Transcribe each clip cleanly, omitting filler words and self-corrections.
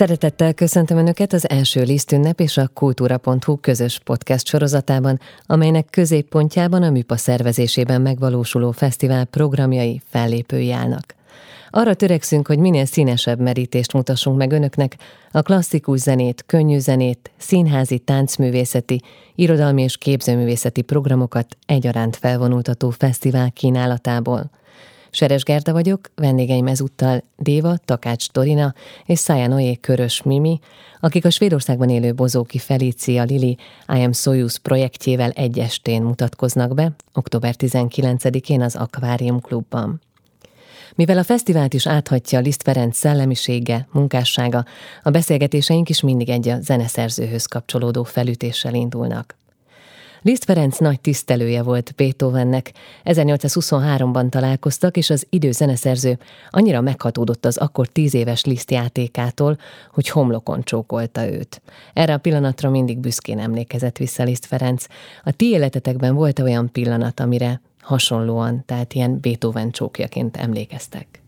Szeretettel köszöntöm Önöket az első Liszt Ünnep és a Kultúra.hu közös podcast sorozatában, amelynek középpontjában a MÜPA szervezésében megvalósuló fesztivál programjai, fellépői állnak. Arra törekszünk, hogy minél színesebb merítést mutassunk meg Önöknek, a klasszikus zenét, könnyű zenét, színházi, táncművészeti, irodalmi és képzőművészeti programokat egyaránt felvonultató fesztivál kínálatából. Seres Gerda vagyok, vendégeim ezúttal Déva, Takács Dorina és Saya Noé, Körös Mimi, akik a Svédországban élő Bozóki Felícia Lili I Am Soyuz projektjével egy estén mutatkoznak be, október 19-én az Akvárium Klubban. Mivel a fesztivált is áthatja Liszt Ferenc szellemisége, munkássága, a beszélgetéseink is mindig egy a zeneszerzőhöz kapcsolódó felütéssel indulnak. Liszt Ferenc nagy tisztelője volt Beethovennek, 1823-ban találkoztak, és az időzeneszerző annyira meghatódott az akkor 10 éves Liszt játékától, hogy homlokon csókolta őt. Erre a pillanatra mindig büszkén emlékezett vissza Liszt Ferenc. A ti életetekben volt olyan pillanat, amire hasonlóan, tehát ilyen Beethoven csókjaként emlékeztek?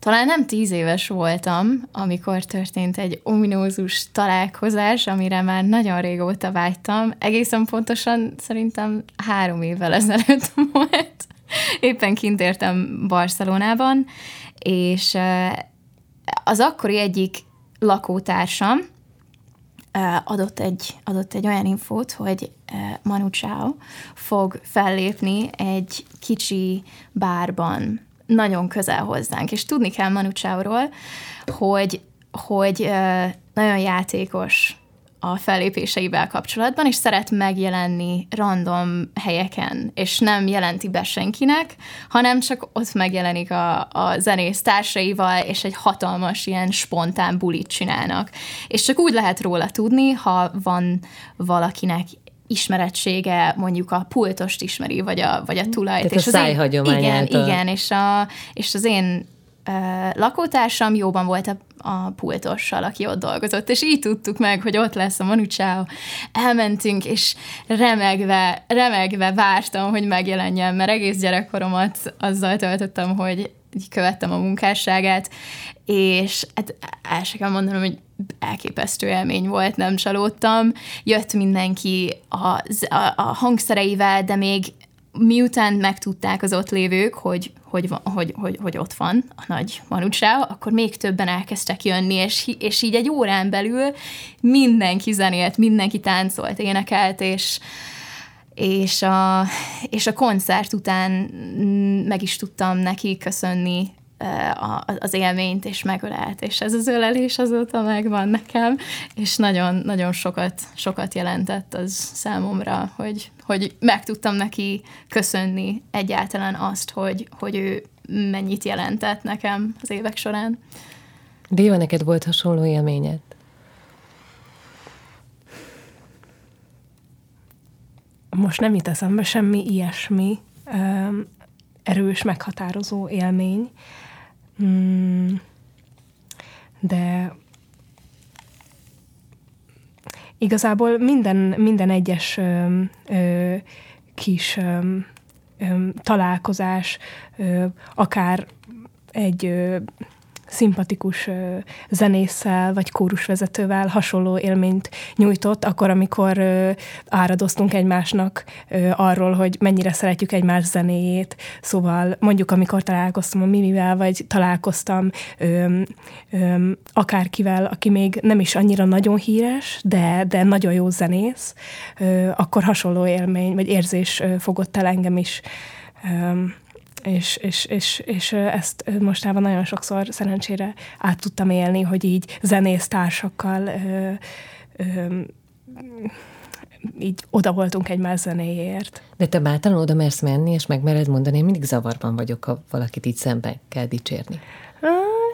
Talán nem 10 éves voltam, amikor történt egy ominózus találkozás, amire már nagyon régóta vágytam. Egészen pontosan szerintem 3 évvel ezelőtt volt. Éppen kint értem Barcelonában, és az akkori egyik lakótársam adott egy olyan infót, hogy Manu Chao fog fellépni egy kicsi bárban, nagyon közel hozzánk, és tudni kell Manu Chaoról, hogy nagyon játékos a fellépéseivel kapcsolatban, és szeret megjelenni random helyeken, és nem jelenti be senkinek, hanem csak ott megjelenik a zenész társaival, és egy hatalmas ilyen spontán bulit csinálnak. És csak úgy lehet róla tudni, ha van valakinek ismerettsége, mondjuk a pultost ismeri, vagy a tulajt. Tehát és a szájhagyományától. Igen, és az én lakótársam jóban volt a pultossal, aki ott dolgozott, és így tudtuk meg, hogy ott lesz a Manu Chao. Elmentünk, és remegve vártam, hogy megjelenjen, mert egész gyerekkoromat azzal töltöttem, hogy követtem a munkásságát, és hát el se kell mondanom, hogy elképesztő élmény volt, nem csalódtam. Jött mindenki a hangszereivel, de még miután megtudták az ott lévők, hogy ott van a nagy Manu Chao, akkor még többen elkezdtek jönni, és így egy órán belül mindenki zenélt, mindenki táncolt, énekelt, és a koncert után meg is tudtam neki köszönni az élményt, és megölelt, és ez az ölelés azóta megvan nekem, és nagyon sokat jelentett az számomra, hogy meg tudtam neki köszönni egyáltalán azt, hogy ő mennyit jelentett nekem az évek során. Déva, neked volt hasonló élményed? Most nem jut eszembe semmi ilyesmi erős, meghatározó élmény, de igazából minden egyes kis találkozás, akár egy szimpatikus zenésszel vagy kórusvezetővel hasonló élményt nyújtott, akkor, amikor áradoztunk egymásnak arról, hogy mennyire szeretjük egymás zenéjét. Szóval mondjuk, amikor találkoztam a Mimivel, vagy találkoztam akárkivel, aki még nem is annyira nagyon híres, de nagyon jó zenész, akkor hasonló élmény vagy érzés fogott el engem is. És ezt mostában nagyon sokszor szerencsére át tudtam élni, hogy így zenésztársakkal így oda voltunk egymás zenéért. De te bátran oda mersz menni, és megmered mondani, én mindig zavarban vagyok, ha valakit így szembe kell dicsérni.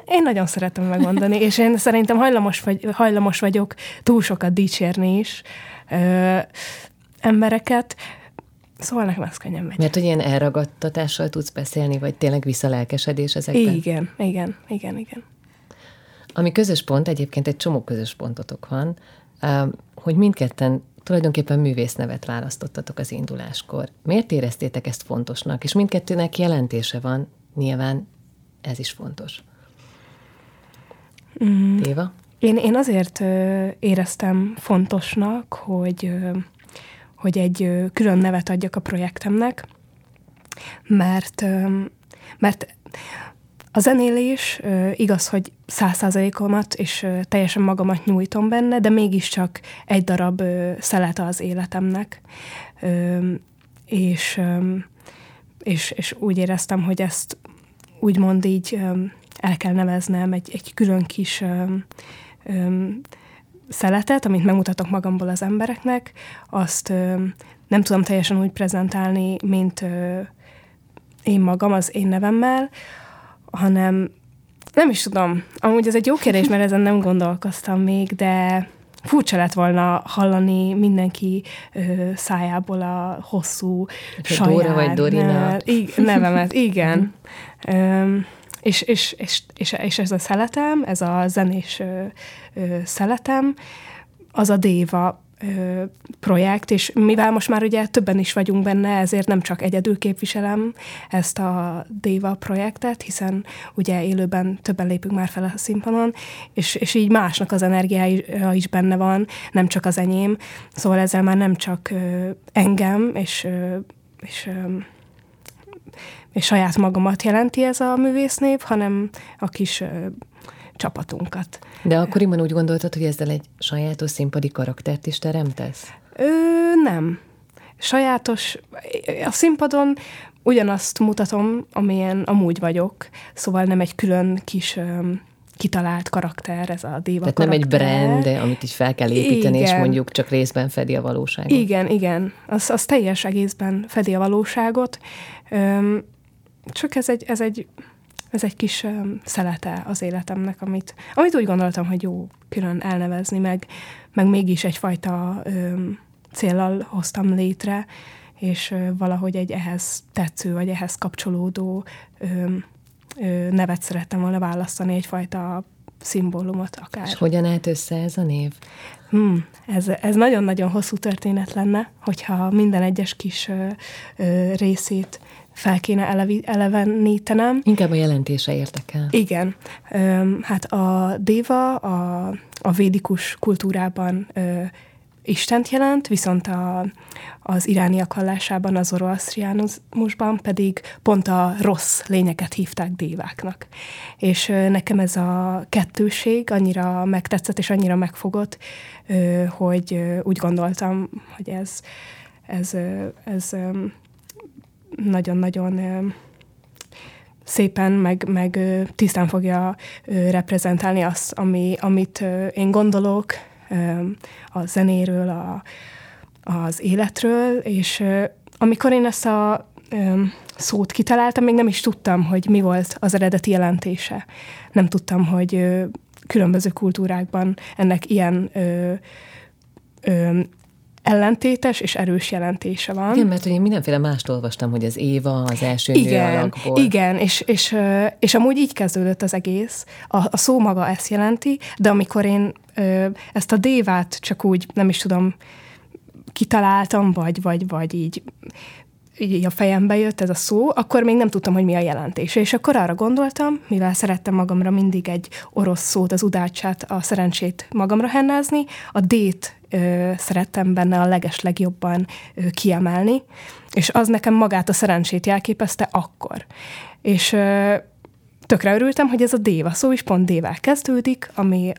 Én nagyon szeretem megmondani, és én szerintem hajlamos vagyok túl sokat dicsérni is embereket. Szóval nekem ez könnyen megy. Mert hogy ilyen elragadtatással tudsz beszélni, vagy tényleg visszalelkesedés ezekben? Igen. Ami közös pont, egyébként egy csomó közös pontotok van, hogy mindketten tulajdonképpen művésznevet választottatok az induláskor. Miért éreztétek ezt fontosnak? És mindkettőnek jelentése van nyilván Ez is fontos. Déva? Én azért éreztem fontosnak, hogy egy külön nevet adjak a projektemnek, mert a zenélés igaz, hogy 100%-omat és teljesen magamat nyújtom benne, de mégiscsak egy darab szelete az életemnek. És úgy éreztem, hogy ezt úgymond így el kell neveznem egy külön kis szeletet, amit megmutatok magamból az embereknek, azt nem tudom teljesen úgy prezentálni, mint én magam az én nevemmel, hanem nem is tudom. Amúgy ez egy jó kérdés, mert ezen nem gondolkoztam még, de furcsa lett volna hallani mindenki szájából a hosszú saját Dóra vagy Dorina nevemet. Igen. És ez a szeletem, ez a zenés szeletem, az a Déva projekt, és mivel most már ugye többen is vagyunk benne, ezért nem csak egyedül képviselem ezt a Déva projektet, hiszen ugye élőben többen lépünk már fel a színpadon, és így másnak az energiája is benne van, nem csak az enyém, szóval ezzel már nem csak engem, és saját magamat jelenti ez a művésznév, hanem a kis csapatunkat. De akkoriban úgy gondoltad, hogy ezzel egy sajátos színpadi karaktert is teremtesz? Nem. Sajátos. A színpadon ugyanazt mutatom, amilyen amúgy vagyok, szóval nem egy külön kis kitalált karakter, ez a Déva karakter. Tehát nem egy brand, amit is fel kell építeni, igen. És mondjuk csak részben fedi a valóságot. Igen. Az teljes egészben fedi a valóságot. Csak ez egy kis szelete az életemnek, amit úgy gondoltam, hogy jó külön elnevezni, meg mégis egyfajta céllal hoztam létre, és valahogy egy ehhez tetsző, vagy ehhez kapcsolódó nevet szerettem volna választani, egyfajta szimbólumot akár. És hogyan állt össze ez a név? Ez nagyon-nagyon hosszú történet lenne, hogyha minden egyes kis részét fel kéne elevenítenem. Inkább a jelentése érdekel. Igen. Hát a Déva a védikus kultúrában Istent jelent, viszont az irániak vallásában, az zoroasztriánusban pedig pont a rossz lényeket hívták déváknak. És nekem ez a kettőség annyira megtetszett és annyira megfogott, hogy úgy gondoltam, hogy ez nagyon-nagyon szépen, meg tisztán fogja reprezentálni azt, amit én gondolok a zenéről, az életről, és amikor én ezt a szót kitaláltam, még nem is tudtam, hogy mi volt az eredeti jelentése. Nem tudtam, hogy különböző kultúrákban ennek ilyen ellentétes és erős jelentése van. Igen, mert én mindenféle mást olvastam, hogy az Éva, az első nő alakból. Igen, és amúgy így kezdődött az egész. A szó maga ezt jelenti, de amikor én ezt a Dévát csak úgy, nem is tudom, kitaláltam, vagy így a fejembe jött ez a szó, akkor még nem tudtam, hogy mi a jelentése. És akkor arra gondoltam, mivel szerettem magamra mindig egy orosz szót, az udácsát, a szerencsét magamra hennázni, a D-t szerettem benne a legeslegjobban kiemelni, és az nekem magát a szerencsét jelképezte akkor. És tökre örültem, hogy ez a Déva szó is pont D-vel kezdődik, ami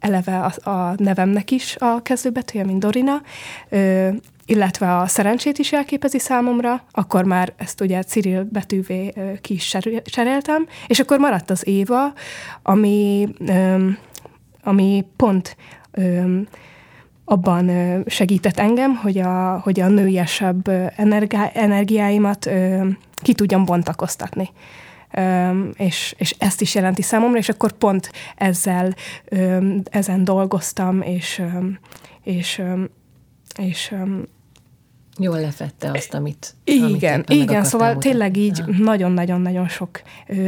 eleve a nevemnek is a kezdőbetűje, mint Dorina, illetve a szerencsét is elképezi számomra, akkor már ezt ugye Cyril betűvé ki is cseréltem, és akkor maradt az Éva, ami pont abban segített engem, hogy a nőiesebb energiáimat ki tudjam bontakoztatni. És ezt is jelenti számomra, és akkor pont ezen dolgoztam, és jól lefette azt, amit Igen, szóval tényleg így nagyon-nagyon-nagyon sok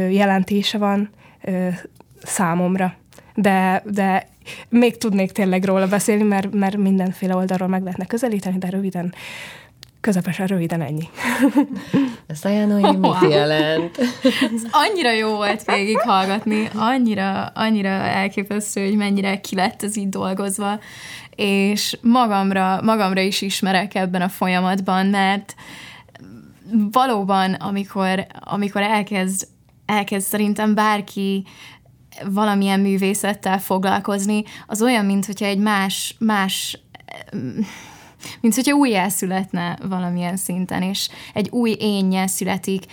jelentése van számomra. De még tudnék tényleg róla beszélni, mert mindenféle oldalról meg lehetne közelíteni, de röviden Közepesen, röviden ennyi. A Saya Noé mit jelent? Ez annyira jó volt végighallgatni, annyira elképesztő, hogy mennyire ki lett ez így dolgozva, és magamra is ismerek ebben a folyamatban, mert valóban, amikor elkezd szerintem bárki valamilyen művészettel foglalkozni, az olyan, mint hogyha egy más mint hogyha újjászületne valamilyen szinten, és egy új énnyel születik,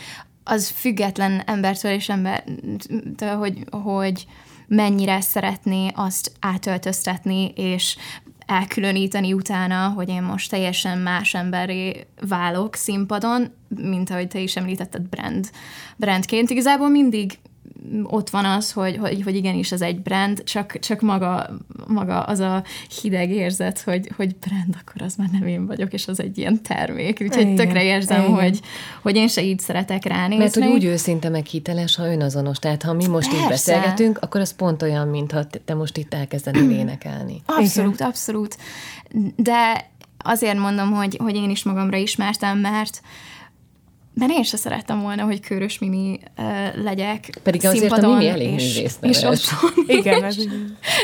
az független embertől és embertől, hogy mennyire szeretné azt átöltöztetni, és elkülöníteni utána, hogy én most teljesen más emberré válok színpadon, mint ahogy te is említetted brandként. Igazából mindig ott van az, hogy igenis ez egy brand, csak maga az a hideg érzet, hogy brand, akkor az már nem én vagyok, és az egy ilyen termék. Úgyhogy igen, tökre érzem, hogy én se így szeretek ránézni. Mert hogy úgy őszinte meg hiteles, ha önazonos. Tehát ha mi most így beszélgetünk, akkor az pont olyan, mintha te most itt elkezdenél énekelni. Abszolút, igen. Abszolút. De azért mondom, hogy én is magamra ismertem, mert én se szerettem volna, hogy Körös Mimi legyek. Pedig azért a Mimi elég művészneves. Igen.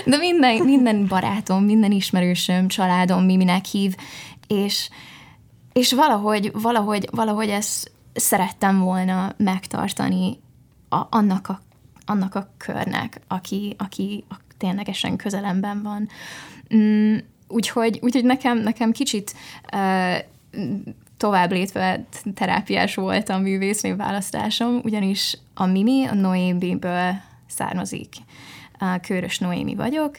De minden barátom, minden ismerősöm, családom Miminek hív, és valahogy ezt szerettem volna megtartani annak a körnek, aki ténylegesen közelemben van. Úgyhogy nekem kicsit... tovább lépve terápiás volt a művésznő választásom, ugyanis a Mimi a Noémiből származik. Körös Noémi vagyok,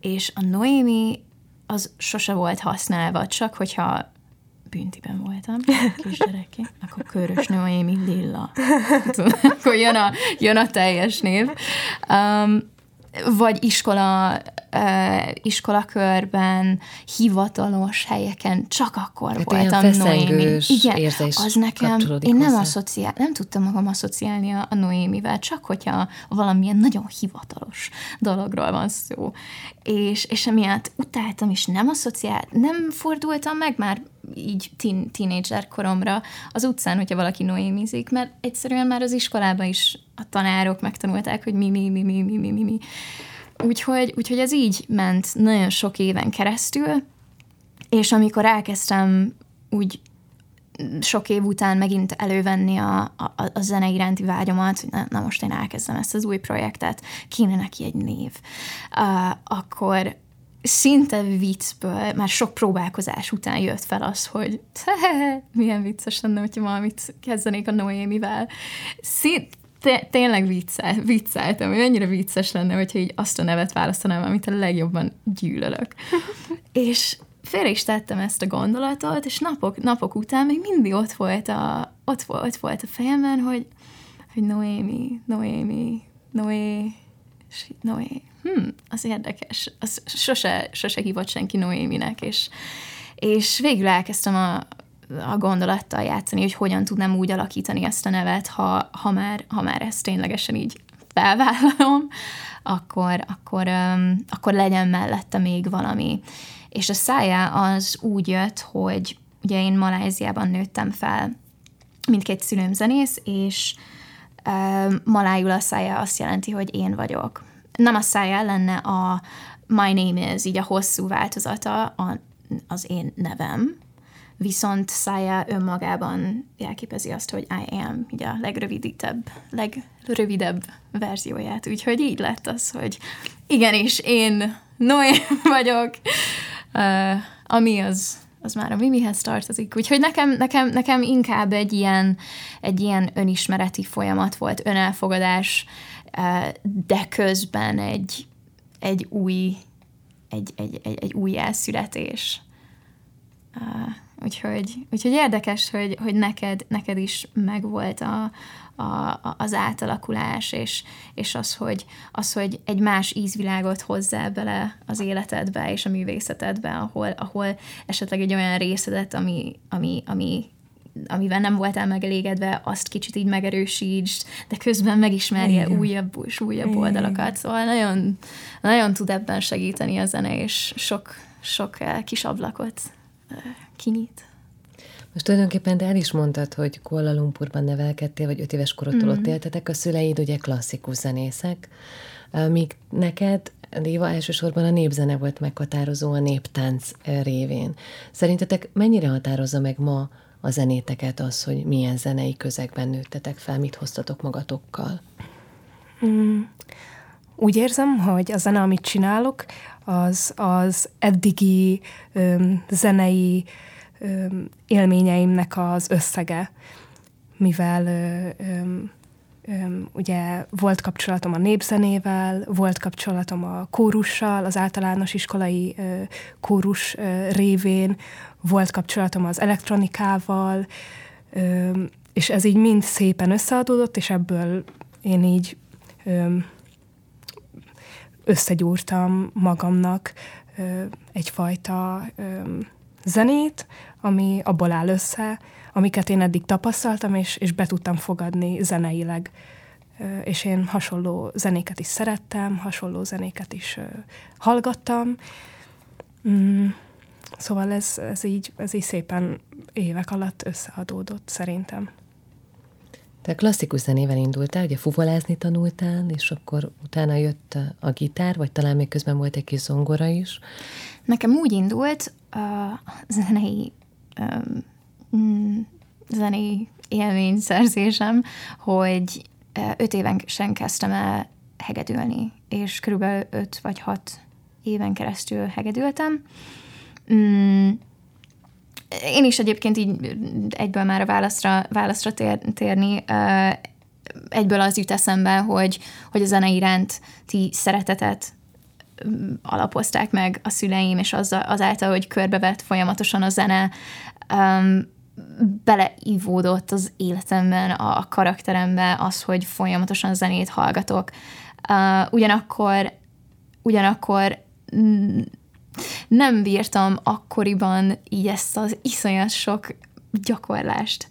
és a Noémi az sose volt használva, csak hogyha büntiben voltam, kisgyereki, akkor Körös Noémi Lilla. Akkor jön a teljes név. Vagy iskolakörben, hivatalos helyeken, csak akkor hát voltam Noémi. Igen, az nekem, én nem tudtam magam asszociálni a Noémivel, csak hogyha valamilyen nagyon hivatalos dologról van szó. És emiatt utáltam, és nem fordultam meg már így tínédzser koromra az utcán, hogyha valaki noémizik, mert egyszerűen már az iskolában is a tanárok megtanulták, hogy mi. Úgyhogy ez így ment nagyon sok éven keresztül, és amikor elkezdtem úgy sok év után megint elővenni a zene iránti vágyomat, hogy na most én elkezdem ezt az új projektet, kéne neki egy név, akkor szinte viccből, már sok próbálkozás után jött fel az, hogy milyen vicces lenne, hogyha valamit kezdenék a Noémivel. Tényleg vicceltem, hogy mennyire vicces lenne, hogyha így azt a nevet választanám, amit a legjobban gyűlölök. És félre is tettem ezt a gondolatot, és napok után még mindig ott volt a fejemben, hogy Noémi, az érdekes, az sose hívott senki Noéminek, és végül elkezdtem a gondolattal játszani, hogy hogyan tudnám úgy alakítani ezt a nevet, ha már ezt ténylegesen így felvállalom, akkor legyen mellette még valami. És a Saya az úgy jött, hogy ugye én Malajziában nőttem fel, mindkét szülőm zenész, és malájul a Saya azt jelenti, hogy én vagyok. Nem a Saya lenne a My Name Is, így a hosszú változata, az én nevem, viszont Saya önmagában jelképezi azt, hogy I am, így a legrövidebb verzióját. Úgyhogy így lett az, hogy igenis, én Noé vagyok, ami az már a Mimihez tartozik. Úgyhogy nekem inkább egy ilyen önismereti folyamat volt, önelfogadás, de közben egy új elszületés. Úgyhogy érdekes, hogy neked is megvolt az átalakulás, és az, hogy egy más ízvilágot hozzá bele az életedbe és a művészetedbe, ahol esetleg egy olyan részedet, amivel nem voltál megelégedve, azt kicsit így megerősítsd, de közben megismerje újabb és újabb oldalakat. Szóval nagyon, nagyon tud ebben segíteni a zene, és sok kis ablakot kinyit. Most tulajdonképpen te el is mondtad, hogy Kuala Lumpurban nevelkedtél, vagy 5 éves korodtól ott éltetek, a szüleid ugye klasszikus zenészek, míg neked, Déva, elsősorban a népzene volt meghatározó a néptánc révén. Szerintetek mennyire határozza meg ma a zenéteket az, hogy milyen zenei közegben nőttetek fel, mit hoztatok magatokkal? Úgy érzem, hogy a zene, amit csinálok, az eddigi zenei élményeimnek az összege, mivel ugye volt kapcsolatom a népzenével, volt kapcsolatom a kórussal, az általános iskolai kórus révén, volt kapcsolatom az elektronikával, és ez így mind szépen összeadódott, és ebből én így összegyúrtam magamnak egyfajta zenét, ami abból áll össze, amiket én eddig tapasztaltam, és be tudtam fogadni zeneileg. És én hasonló zenéket is szerettem, hasonló zenéket is hallgattam. Szóval ez így szépen évek alatt összeadódott szerintem. Te klasszikus zenével indultál, ugye fuvolázni tanultál, és akkor utána jött a gitár, vagy talán még közben volt egy kis zongora is. Nekem úgy indult a zenei élményszerzésem, hogy 5 évesen kezdtem el hegedülni, és körülbelül 5 vagy 6 éven keresztül hegedültem. Én is egyébként így egyből már a válaszra térni, egyből az jut eszembe, hogy a zene iránti szeretetet alapozták meg a szüleim, és azáltal, hogy körbevett folyamatosan a zene, beleívódott az életemben, a karakterembe az, hogy folyamatosan zenét hallgatok. Ugyanakkor nem bírtam akkoriban így ezt az iszonyat sok gyakorlást,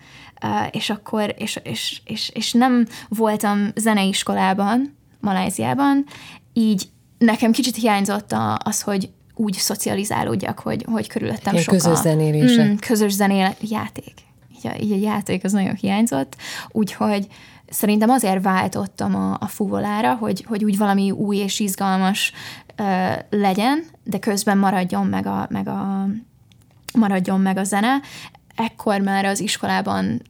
és nem voltam zeneiskolában, Malajziában, így nekem kicsit hiányzott az, hogy úgy szocializálódjak, hogy körülöttem sokkal. Közös zenélések. Közös játék. Így a játék az nagyon hiányzott, úgyhogy szerintem azért váltottam a fuvolára, hogy úgy valami új és izgalmas legyen, de közben maradjon meg a zene. Ekkor már az iskolában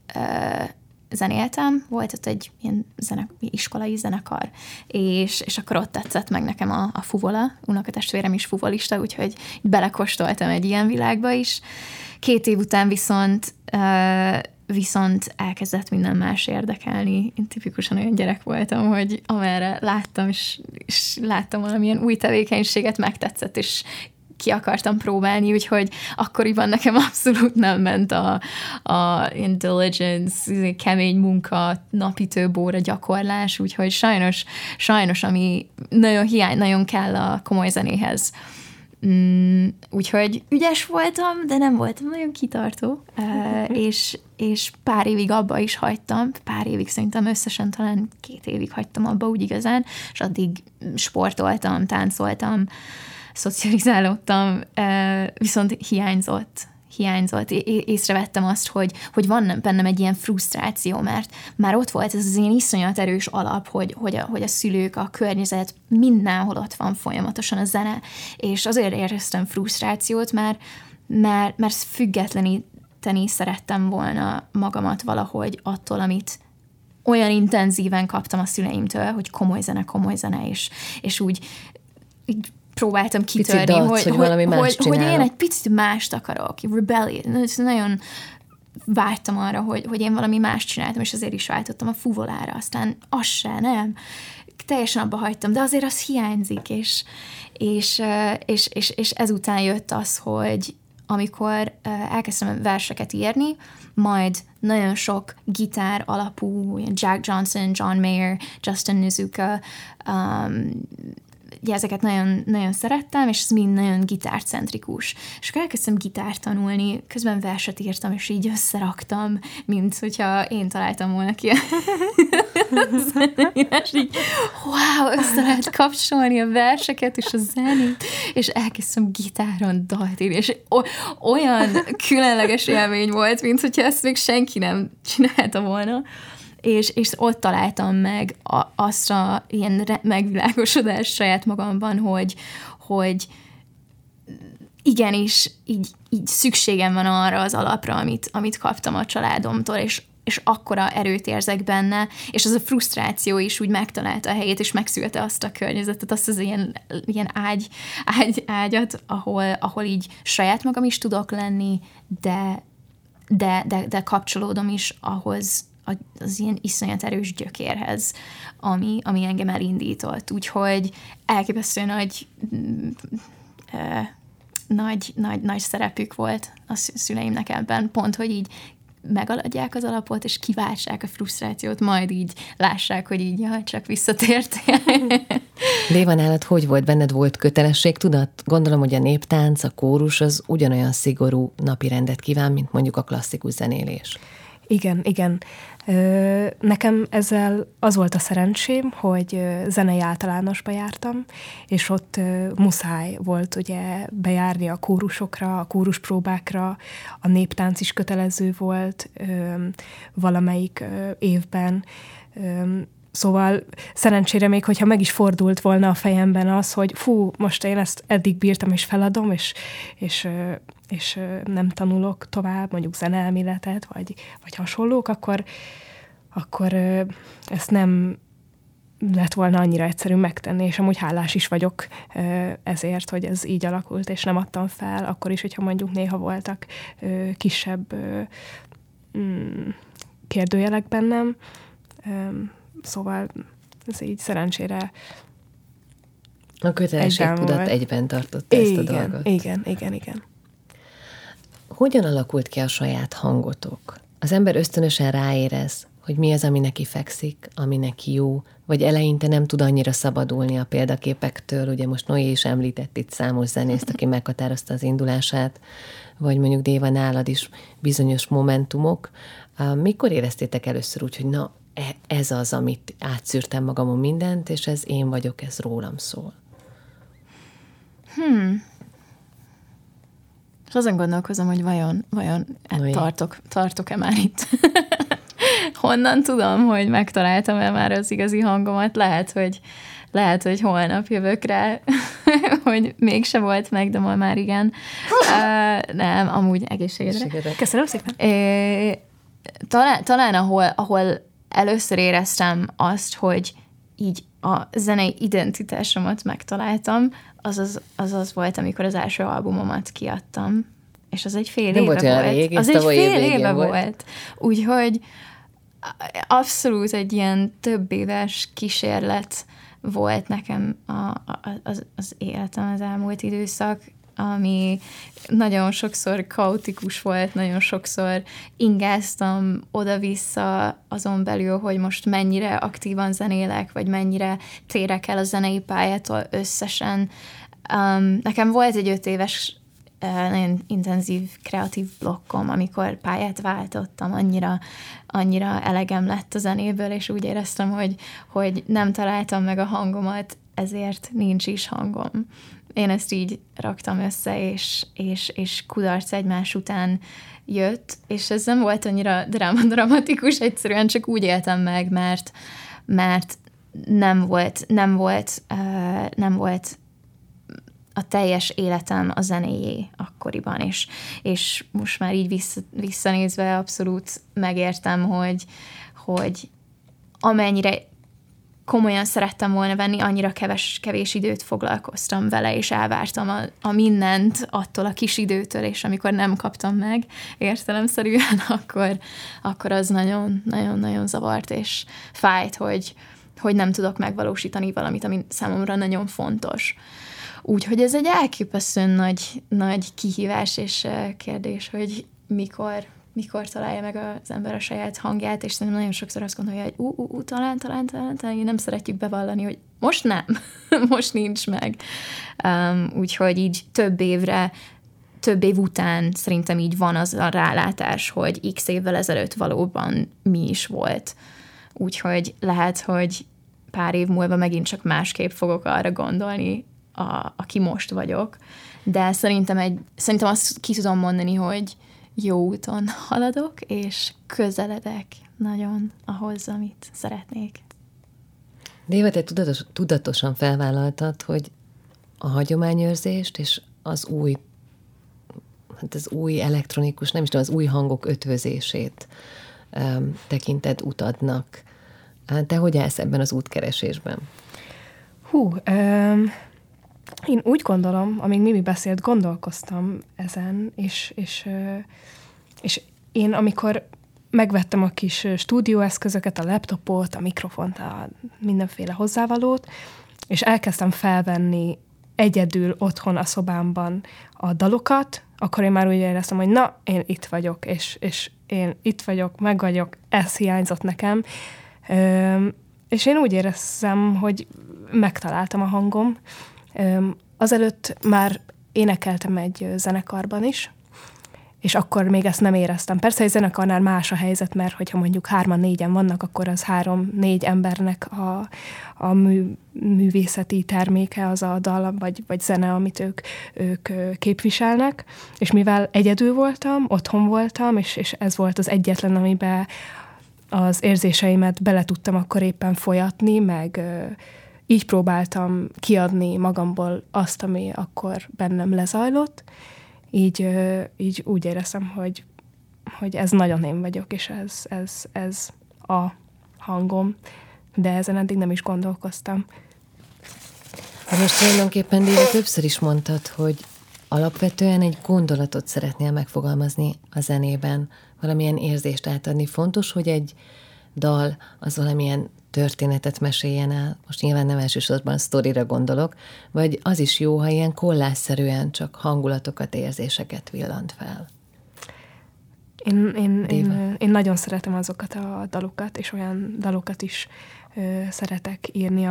zenéltem, volt ott egy ilyen iskolai zenekar, és akkor ott tetszett meg nekem a fuvola, unokatestvérem is fuvolista, úgyhogy belekóstoltam egy ilyen világba is. 2 év után viszont elkezdett minden más érdekelni. Én tipikusan olyan gyerek voltam, hogy amerre láttam, és láttam valamilyen új tevékenységet, megtetszett, és ki akartam próbálni, úgyhogy akkoriban nekem abszolút nem ment a diligence, kemény munka, napitőbóra gyakorlás, úgyhogy sajnos, ami nagyon nagyon kell a komoly zenéhez. Úgyhogy ügyes voltam, de nem voltam nagyon kitartó, és pár évig abba is hagytam, szerintem összesen talán 2 évig hagytam abba úgy igazán, és addig sportoltam, táncoltam, szocializálódtam, viszont hiányzott. Észrevettem azt, hogy van bennem egy ilyen frusztráció, mert már ott volt ez az én iszonyat erős alap, hogy a szülők, a környezet mindenhol ott van folyamatosan a zene, és azért éreztem frusztrációt, mert függetleníteni szerettem volna magamat valahogy attól, amit olyan intenzíven kaptam a szüleimtől, hogy komoly zene, és úgy próbáltam kitörni, hogy én egy picit mást akarok, rebellion, nagyon vágytam arra, hogy én valami mást csináltam, és azért is váltottam a fuvolára, aztán az se, nem, teljesen abba hagytam, de azért az hiányzik, és ezután jött az, hogy amikor elkezdtem verseket írni, majd nagyon sok gitár alapú, Jack Johnson, John Mayer, Justin Nizuka, ugye ezeket nagyon, nagyon szerettem, és ez mind nagyon gitárcentrikus. És akkor elkezdtem gitárt tanulni, közben verset írtam, és így összeraktam, mint hogyha én találtam volna ki. És így, wow, össze lehet kapcsolni a verseket és a zenét, és elkezdtem gitáron dalt írni, és olyan különleges élmény volt, mint hogyha ezt még senki nem csinálta volna. És ott találtam meg azt a ilyen megvilágosodást saját magamban, hogy igenis így szükségem van arra az alapra, amit kaptam a családomtól, és akkora erőt érzek benne, és az a frusztráció is úgy megtalálta a helyét, és megszülte azt a környezetet, azt az ilyen ágyat, ahol így saját magam is tudok lenni, de kapcsolódom is ahhoz, az ilyen iszonyat erős gyökérhez, ami engem elindított. Úgyhogy elképesztő nagy szerepük volt a szüleimnek ebben, pont, hogy így megadják az alapot, és kiváltsák a frusztrációt, majd így lássák, hogy így, jaj, csak visszatértél. Déva, nálad hogy volt? Benned volt kötelességtudat? Gondolom, hogy a néptánc, a kórus az ugyanolyan szigorú napirendet kíván, mint mondjuk a klasszikus zenélés. Igen. Nekem ezzel az volt a szerencsém, hogy zenei általánosba jártam, és ott muszáj volt ugye bejárni a kórusokra, a kóruspróbákra, a néptánc is kötelező volt valamelyik évben. Szóval szerencsére még, hogyha meg is fordult volna a fejemben az, hogy fú, most én ezt eddig bírtam, és feladom, és nem tanulok tovább, mondjuk zeneelméletet, vagy hasonlók, akkor ezt nem lett volna annyira egyszerű megtenni, és amúgy hálás is vagyok ezért, hogy ez így alakult, és nem adtam fel, akkor is, hogyha mondjuk néha voltak kisebb kérdőjelek bennem, szóval ez így szerencsére a kötelességtudat egyben tartotta ezt a dolgot. Igen. Hogyan alakult ki a saját hangotok? Az ember ösztönösen ráérez, hogy mi az, ami neki fekszik, ami neki jó, vagy eleinte nem tud annyira szabadulni a példaképektől, ugye most Noé is említett itt számos zenészt, aki meghatározta az indulását, vagy mondjuk Déva, nálad is bizonyos momentumok. Mikor éreztétek először úgy, hogy na, ez az, amit átszűrtem magamon mindent, és ez én vagyok, ez rólam szól? És azon gondolkozom, hogy vajon tartok-e már itt? Honnan tudom, hogy megtaláltam-e már az igazi hangomat? Lehet, hogy holnap jövök rá, hogy mégse volt meg, de majd már igen. Nem, amúgy egészségedre. Köszönöm szépen. Talán ahol először éreztem azt, hogy így a zenei identitásomat megtaláltam, az volt, amikor az első albumomat kiadtam. És az egy fél éve volt. Az egy fél éve volt. Úgyhogy abszolút egy ilyen több éves kísérlet volt nekem az életem az elmúlt időszak, ami nagyon sokszor kaotikus volt, nagyon sokszor ingáztam oda-vissza azon belül, hogy most mennyire aktívan zenélek, vagy mennyire térek el a zenei pályától összesen. Nekem volt egy 5 éves nagyon intenzív, kreatív blokkom, amikor pályát váltottam, annyira elegem lett a zenéből, és úgy éreztem, hogy nem találtam meg a hangomat, ezért nincs is hangom. Én ezt így raktam össze, és kudarc egymás után jött, és ez nem volt annyira dramatikus, egyszerűen csak úgy éltem meg, mert nem volt a teljes életem a zenéjé akkoriban, és most már így visszanézve abszolút megértem, hogy amennyire komolyan szerettem volna venni, annyira kevés időt foglalkoztam vele, és elvártam a mindent attól a kis időtől, és amikor nem kaptam meg értelemszerűen, akkor az nagyon-nagyon zavart, és fájt, hogy nem tudok megvalósítani valamit, ami számomra nagyon fontos. Úgyhogy ez egy elképesztően nagy kihívás és kérdés, hogy mikor mikor találja meg az ember a saját hangját, és szerintem nagyon sokszor azt gondolja, hogy talán, nem szeretjük bevallani, hogy most nem, most nincs meg. Úgyhogy így több év után szerintem így van az a rálátás, hogy x évvel ezelőtt valóban mi is volt. Úgyhogy lehet, hogy pár év múlva megint csak másképp fogok arra gondolni, aki most vagyok. De szerintem azt ki tudom mondani, hogy jó úton haladok, és közeledek nagyon ahhoz, amit szeretnék. Déva, te tudatosan felvállaltad, hogy a hagyományőrzést és az új elektronikus, nem is tudom, az új hangok ötvözését tekinted utadnak. Te hogy állsz ebben az útkeresésben? Én úgy gondolom, amíg Mimi beszélt, gondolkoztam ezen, és én amikor megvettem a kis stúdióeszközöket, a laptopot, a mikrofont, a mindenféle hozzávalót, és elkezdtem felvenni egyedül otthon a szobámban a dalokat, akkor én már úgy éreztem, hogy na, én itt vagyok, és én itt vagyok, meg vagyok, ez hiányzott nekem. És én úgy éreztem, hogy megtaláltam a hangom. Azelőtt már énekeltem egy zenekarban is, és akkor még ezt nem éreztem. Persze egy zenekarnál más a helyzet, mert hogyha mondjuk 3-4 vannak, akkor az 3-4 embernek a művészeti terméke az a dal, vagy zene, amit ők képviselnek. És mivel egyedül voltam, otthon voltam, és ez volt az egyetlen, amiben az érzéseimet bele tudtam akkor éppen folyatni, meg így próbáltam kiadni magamból azt, ami akkor bennem lezajlott. Így úgy éreztem, hogy ez nagyon én vagyok, és ez a hangom. De ezen eddig nem is gondolkoztam. Most tulajdonképpen Déva többször is mondtad, hogy alapvetően egy gondolatot szeretnél megfogalmazni a zenében, valamilyen érzést átadni. Fontos, hogy egy dal az valamilyen történetet meséljen el, most nyilván nem elsősorban a sztorira gondolok, vagy az is jó, ha ilyen kollásszerűen csak hangulatokat, érzéseket villant fel. Én nagyon szeretem azokat a dalokat, és olyan dalokat is szeretek írni,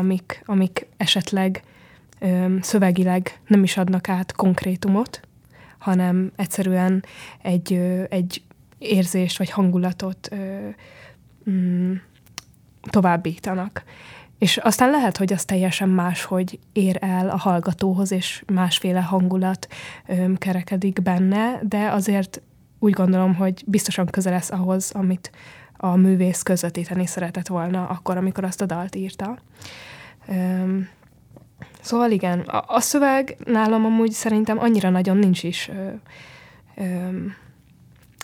amik esetleg szövegileg nem is adnak át konkrétumot, hanem egyszerűen egy érzést vagy hangulatot továbbítanak. És aztán lehet, hogy az teljesen máshogy ér el a hallgatóhoz, és másféle hangulat kerekedik benne, de azért úgy gondolom, hogy biztosan közel lesz ahhoz, amit a művész közvetíteni szeretett volna akkor, amikor azt a dalt írta. Szóval igen, a szöveg nálam amúgy szerintem annyira nagyon nincs is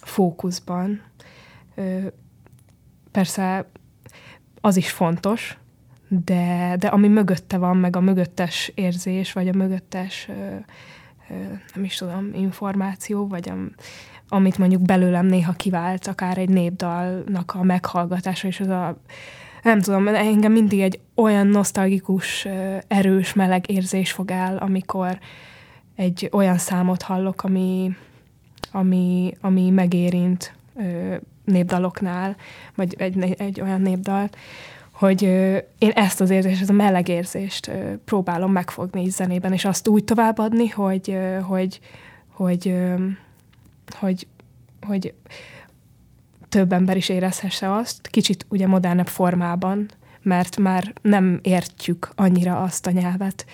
fókuszban. Persze az is fontos, de ami mögötte van, meg a mögöttes érzés, vagy a mögöttes, nem is tudom, információ, vagy amit mondjuk belőlem néha kivált, akár egy népdalnak a meghallgatása, és az a, nem tudom, engem mindig egy olyan nosztalgikus, erős, meleg érzés fog el, amikor egy olyan számot hallok, ami megérint népdaloknál, vagy egy olyan népdal, hogy én ezt az érzést, ez a meleg érzést próbálom megfogni zenében, és azt úgy továbbadni, hogy több ember is érezhesse azt, kicsit ugye modernebb formában, mert már nem értjük annyira azt a nyelvet,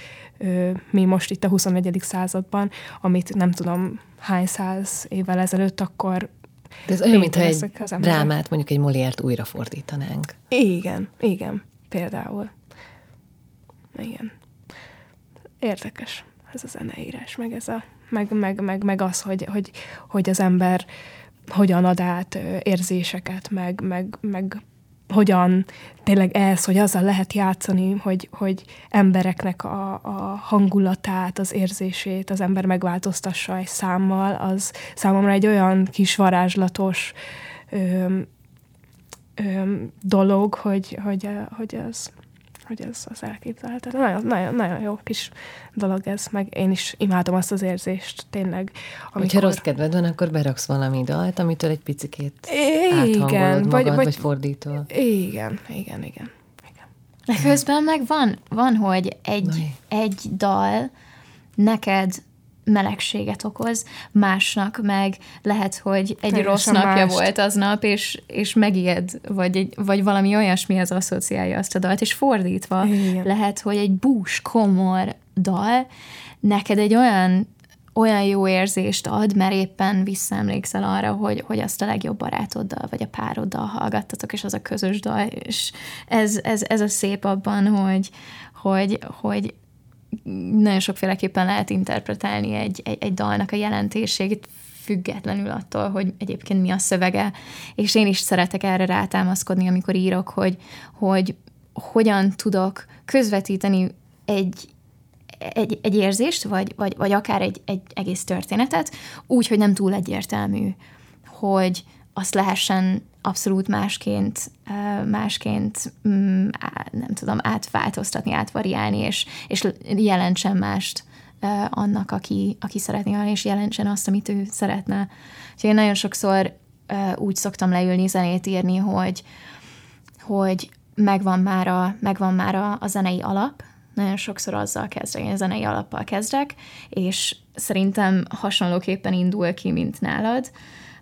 mi most itt a 21. században, amit nem tudom hány száz évvel ezelőtt akkor. De ez olyan, mintha egy drámát, mondjuk egy Molière-t újrafordítanánk. Igen, például. Igen. Érdekes ez a zeneírás, meg ez a meg az, hogy az ember hogyan ad át érzéseket, meg hogyan tényleg ez, hogy azzal lehet játszani, hogy embereknek a hangulatát, az érzését az ember megváltoztassa egy számmal, az számomra egy olyan kis varázslatos dolog, hogy az hogy ez az elképzelhetetlen. Nagyon jó kis dolog ez, meg én is imádom azt az érzést, tényleg. Amikor... Hogyha rossz kedved van, akkor beraksz valami dalt, amitől egy picikét áthangolod magad, vagy fordítol. Igen. De közben meg van hogy egy dal neked melegséget okoz, másnak meg lehet, hogy egy teljesen rossz napja volt aznap, és megijed, vagy valami olyasmihez asszociálja azt a dalt, és fordítva lehet, hogy egy bús, komor dal neked egy olyan jó érzést ad, mert éppen visszaemlékszel arra, hogy azt a legjobb barátoddal, vagy a pároddal hallgattatok, és az a közös dal, és ez a szép abban, hogy nagyon sokféleképpen lehet interpretálni egy dalnak a jelentését, függetlenül attól, hogy egyébként mi a szövege. És én is szeretek erre rátámaszkodni, amikor írok, hogy hogyan tudok közvetíteni egy érzést, vagy akár egy egész történetet, úgy, hogy nem túl egyértelmű, hogy azt lehessen abszolút másként nem tudom, átváltoztatni, átvariálni, és jelentsen mást annak, aki szeretné hallani, és jelentsen azt, amit ő szeretne. Úgyhogy én nagyon sokszor úgy szoktam leülni, zenét írni, hogy megvan már a zenei alap, nagyon sokszor azzal kezdek, én zenei alappal kezdek, és szerintem hasonlóképpen indul ki, mint nálad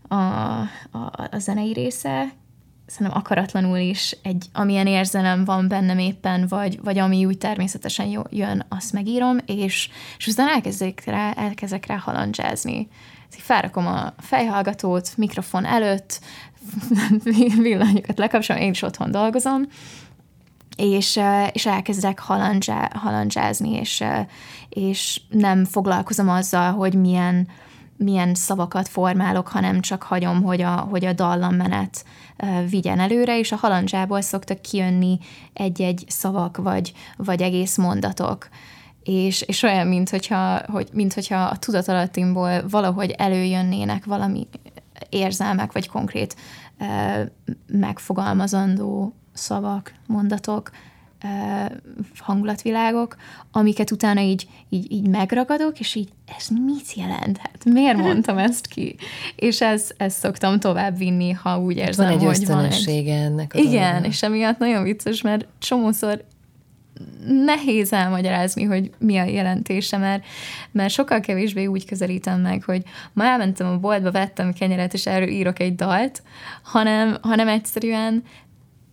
a zenei része, szerintem akaratlanul is amilyen érzelem van bennem éppen, vagy ami úgy természetesen jön, azt megírom, és aztán elkezdek rá halandzsázni. Felrakom a fejhallgatót, mikrofon előtt, villanyokat lekapcsolom, én is otthon dolgozom, és elkezdek halandzsázni, és nem foglalkozom azzal, hogy milyen szavakat formálok, hanem csak hagyom, hogy a dallammenet vigyen előre, és a halandzsából szoktak kijönni egy-egy szavak, vagy egész mondatok. És olyan, minthogyha a tudatalattimból valahogy előjönnének valami érzelmek, vagy konkrét megfogalmazandó szavak, mondatok, hangulatvilágok, amiket utána így megragadok, és így, ez mit jelenthet? Miért mondtam ezt ki? És ezt szoktam tovább vinni, ha úgy érzem, hogy van egy ösztönössége ennek. Igen, és emiatt nagyon vicces, mert csomószor nehéz elmagyarázni, hogy mi a jelentése, mert sokkal kevésbé úgy közelítem meg, hogy ma elmentem a boltba, vettem kenyeret, és erről írok egy dalt, hanem egyszerűen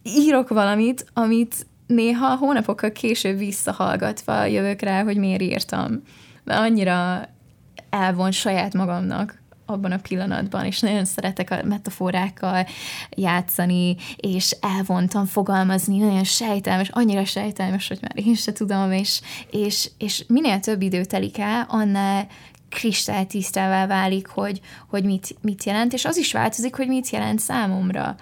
írok valamit, amit néha hónapokkal később visszahallgatva jövök rá, hogy miért írtam. Mert annyira elvon saját magamnak abban a pillanatban, és nagyon szeretek a metaforákkal játszani, és elvontam fogalmazni, nagyon sejtelmes, annyira sejtelmes, hogy már én se tudom, és minél több idő telik el, annál kristálytisztává válik, hogy mit jelent, és az is változik, hogy mit jelent számomra.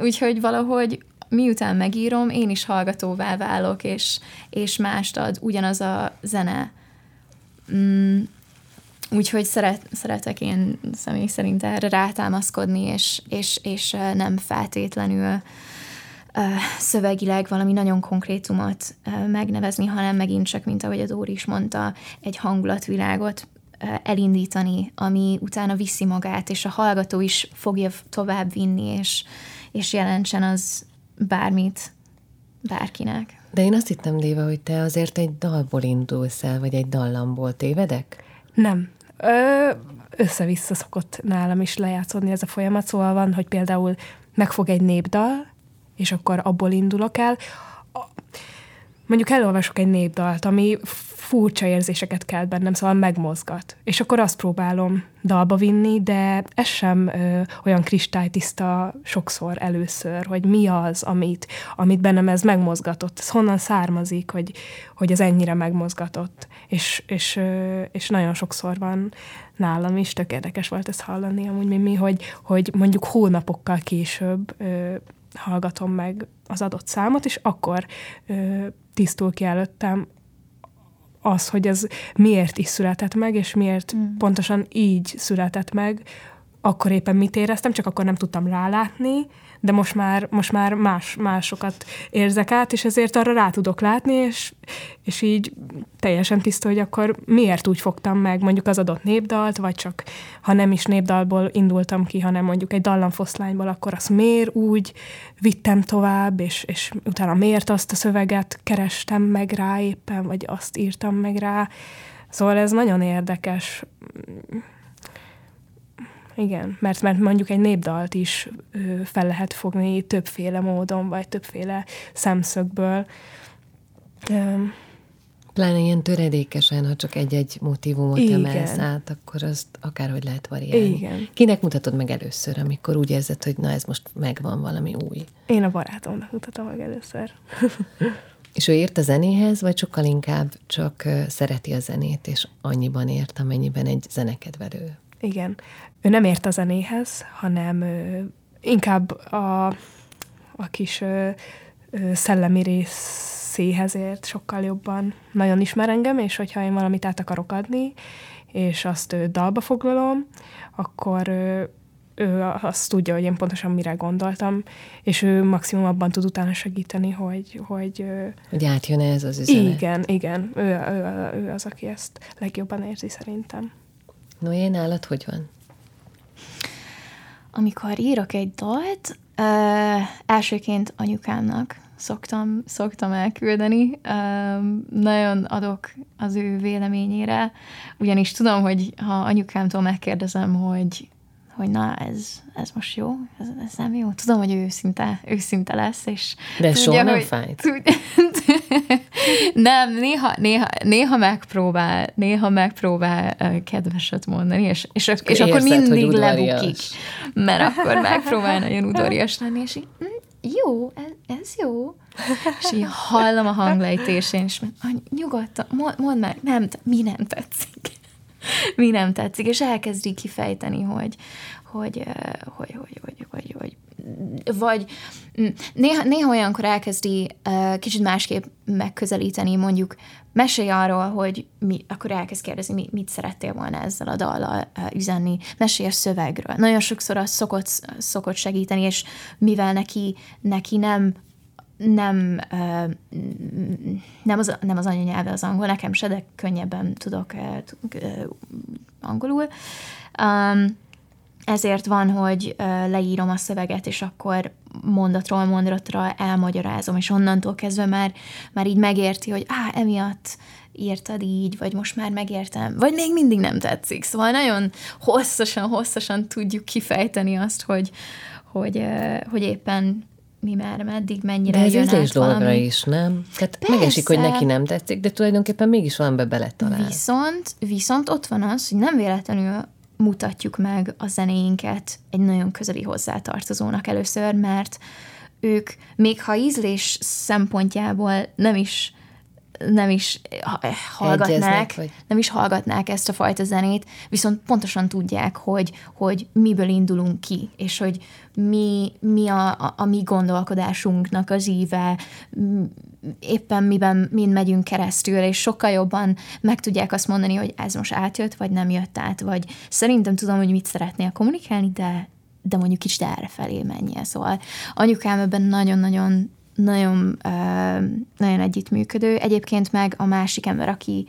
Úgyhogy valahogy miután megírom, én is hallgatóvá válok, és mást ad ugyanaz a zene. Úgyhogy szeretek én személy szerint erre rátámaszkodni, és nem feltétlenül szövegileg valami nagyon konkrétumot megnevezni, hanem megint csak, mint ahogy az Dóri is mondta, egy hangulatvilágot elindítani, ami utána viszi magát, és a hallgató is fogja tovább vinni, és jelentsen az bármit, bárkinek. De én azt hittem, Déva, hogy te azért egy dalból indulsz el, vagy egy dallamból, tévedek? Nem. Össze-vissza szokott nálam is lejátszódni ez a folyamat, szóval van, hogy például megfog egy népdal, és akkor abból indulok el. Mondjuk elolvasok egy népdalt, ami furcsa érzéseket kelt bennem, szóval megmozgat. És akkor azt próbálom dalba vinni, de ez sem olyan kristálytiszta sokszor először, hogy mi az, amit bennem ez megmozgatott. Ez honnan származik, hogy ez ennyire megmozgatott. És nagyon sokszor van nálam is, tök érdekes volt ezt hallani amúgy, Mimi, hogy mondjuk hónapokkal később hallgatom meg az adott számot, és akkor tisztul ki előttem az, hogy ez miért is született meg, és miért pontosan így született meg, akkor éppen mit éreztem, csak akkor nem tudtam rálátni, de most már másokat érzek át, és ezért arra rá tudok látni, és így teljesen tiszta, hogy akkor miért úgy fogtam meg mondjuk az adott népdalt, vagy csak ha nem is népdalból indultam ki, hanem mondjuk egy dallamfoszlányból, akkor azt miért úgy vittem tovább, és utána miért azt a szöveget kerestem meg rá éppen, vagy azt írtam meg rá. Szóval ez nagyon érdekes. Igen, mert mondjuk egy népdalt is fel lehet fogni többféle módon, vagy többféle szemszögből. Pláne ilyen töredékesen, ha csak egy-egy motívumot emelsz át, akkor azt akárhogy lehet variálni. Igen. Kinek mutatod meg először, amikor úgy érzed, hogy na ez most megvan valami új? Én a barátomnak mutatom meg először. És ő ért a zenéhez, vagy sokkal inkább csak szereti a zenét, és annyiban ért, amennyiben egy zenekedvelő? Igen. Ő nem ért a zenéhez, hanem inkább a kis szellemi részéhez ért sokkal jobban. Nagyon ismer engem, és hogyha én valamit át akarok adni, és azt dalba foglalom, akkor ő azt tudja, hogy én pontosan mire gondoltam, és ő maximum abban tud utána segíteni, hogy átjön ez az üzenet. Igen. Ő az, aki ezt legjobban érzi szerintem. Noé, nálad hogy van? Amikor írok egy dalt, elsőként anyukámnak szoktam elküldeni. Nagyon adok az ő véleményére, ugyanis tudom, hogy ha anyukámtól megkérdezem, hogy na, ez most jó, ez nem jó. Tudom, hogy őszinte lesz, és de tudja, soha nem fájt. Nem, néha megpróbál kedveset mondani, és akkor mindig lebukik. Mert akkor megpróbál nagyon udvarias lenni, és így, jó, ez jó. És így hallom a hanglejtésén, és nyugodtan, mondd meg, mi nem tetszik, és elkezdik kifejteni, hogy vagy néha olyankor elkezdi kicsit másképp megközelíteni, mondjuk mesélj arról, hogy akkor elkezd kérdezni, mit szerettél volna ezzel a dallal üzenni, mesélj a szövegről. Nagyon sokszor azt szokott segíteni, és mivel neki nem az anyanyelve az angol, nekem se, de könnyebben tudok angolul. Ezért van, hogy leírom a szöveget, és akkor mondatról mondatra elmagyarázom, és onnantól kezdve már így megérti, hogy emiatt írtad így, vagy most már megértem, vagy még mindig nem tetszik. Szóval nagyon hosszasan tudjuk kifejteni azt, hogy éppen mi már meddig, mennyire jön át valami. De ez üzlés dolgra is, nem? Tehát persze, megesik, hogy neki nem tetszik, de tulajdonképpen mégis valamibe beletalál. Viszont ott van az, hogy nem véletlenül mutatjuk meg a zenéinket egy nagyon közeli hozzátartozónak először, mert ők, még ha ízlés szempontjából nem is hallgatnák, ezt a fajta zenét, viszont pontosan tudják, hogy miből indulunk ki, és hogy mi a mi gondolkodásunknak az íve, éppen miben megyünk keresztül, és sokkal jobban meg tudják azt mondani, hogy ez most átjött, vagy nem jött át, vagy szerintem tudom, hogy mit szeretnél kommunikálni, de mondjuk kicsit errefelé menjél. Szóval anyukám ebben nagyon együttműködő. Egyébként meg a másik ember, aki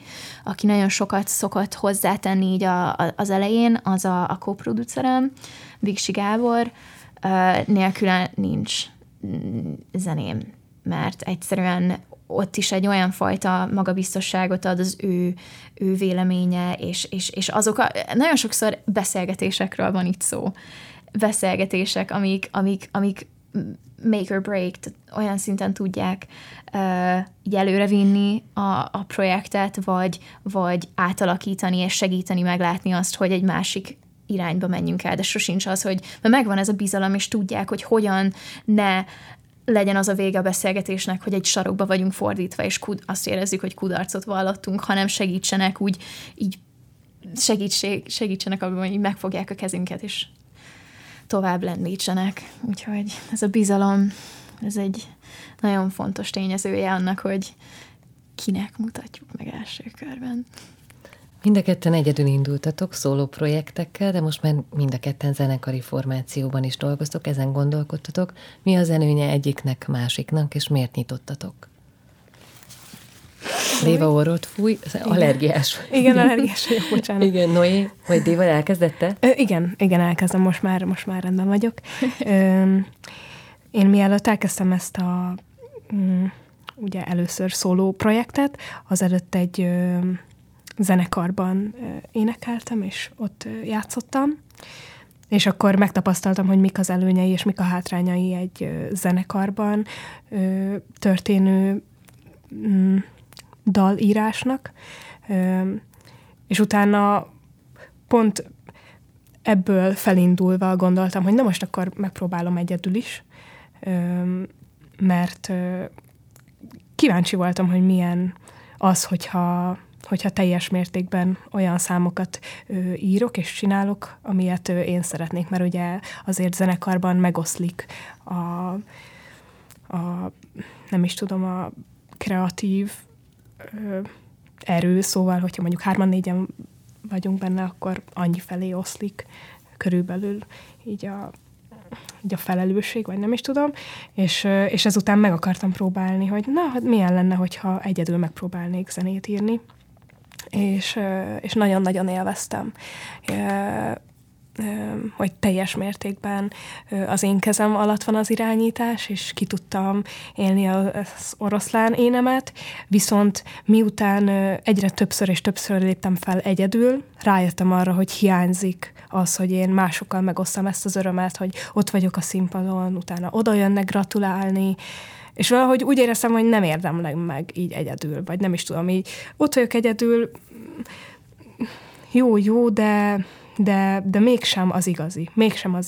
nagyon sokat szokott hozzátenni így az elején, az a co-producerem, Bigsi Gábor, nélküle nincs zeném, mert egyszerűen ott is egy olyan fajta magabiztosságot ad az ő véleménye, és azok nagyon sokszor beszélgetésekről van itt szó. Beszélgetések, amik make or break, olyan szinten tudják így előrevinni a projektet, vagy átalakítani és segíteni meglátni azt, hogy egy másik irányba menjünk el, de sosincs az, hogy megvan ez a bizalom, és tudják, hogy hogyan ne legyen az a vége a beszélgetésnek, hogy egy sarokba vagyunk fordítva, és azt érezzük, hogy kudarcot vallottunk, hanem segítsenek úgy, így segítsenek abban, hogy megfogják a kezünket, és tovább lendítsenek. Úgyhogy ez a bizalom, ez egy nagyon fontos tényezője annak, hogy kinek mutatjuk meg első körben. Mind a ketten egyedül indultatok szóló projektekkel, de most már mind a ketten zenekari formációban is dolgoztok, ezen gondolkodtatok. Mi az előnye egyiknek, másiknak, és miért nyitottatok? Déva orrot fúj, allergiás. Igen, allergiás vagyok, bocsánat. Igen, Noé, vagy Déva, elkezdette? Igen, elkezdem, most már rendben vagyok. Én mielőtt elkezdtem ezt a ugye először szóló projektet, azelőtt egy zenekarban énekeltem, és ott játszottam, és akkor megtapasztaltam, hogy mik az előnyei és mik a hátrányai egy zenekarban történő dalírásnak, és utána pont ebből felindulva gondoltam, hogy na most akkor megpróbálom egyedül is, mert kíváncsi voltam, hogy milyen az, hogyha teljes mértékben olyan számokat írok és csinálok, amilyet én szeretnék, mert ugye azért zenekarban megoszlik a nem is tudom, a kreatív erő, szóval, hogyha mondjuk 3-4-en vagyunk benne, akkor annyi felé oszlik körülbelül így a felelősség, vagy nem is tudom, és ezután meg akartam próbálni, hogy na, hát milyen lenne, hogyha egyedül megpróbálnék zenét írni, és nagyon-nagyon élveztem, hogy teljes mértékben az én kezem alatt van az irányítás, és ki tudtam élni az oroszlán énemet, viszont miután egyre többször és többször léptem fel egyedül, rájöttem arra, hogy hiányzik az, hogy én másokkal megosztam ezt az örömet, hogy ott vagyok a színpadon, utána oda jönnek gratulálni, és valahogy úgy éreztem, hogy nem érdemlem meg így egyedül, vagy nem is tudom, így ott vagyok egyedül, jó, de mégsem az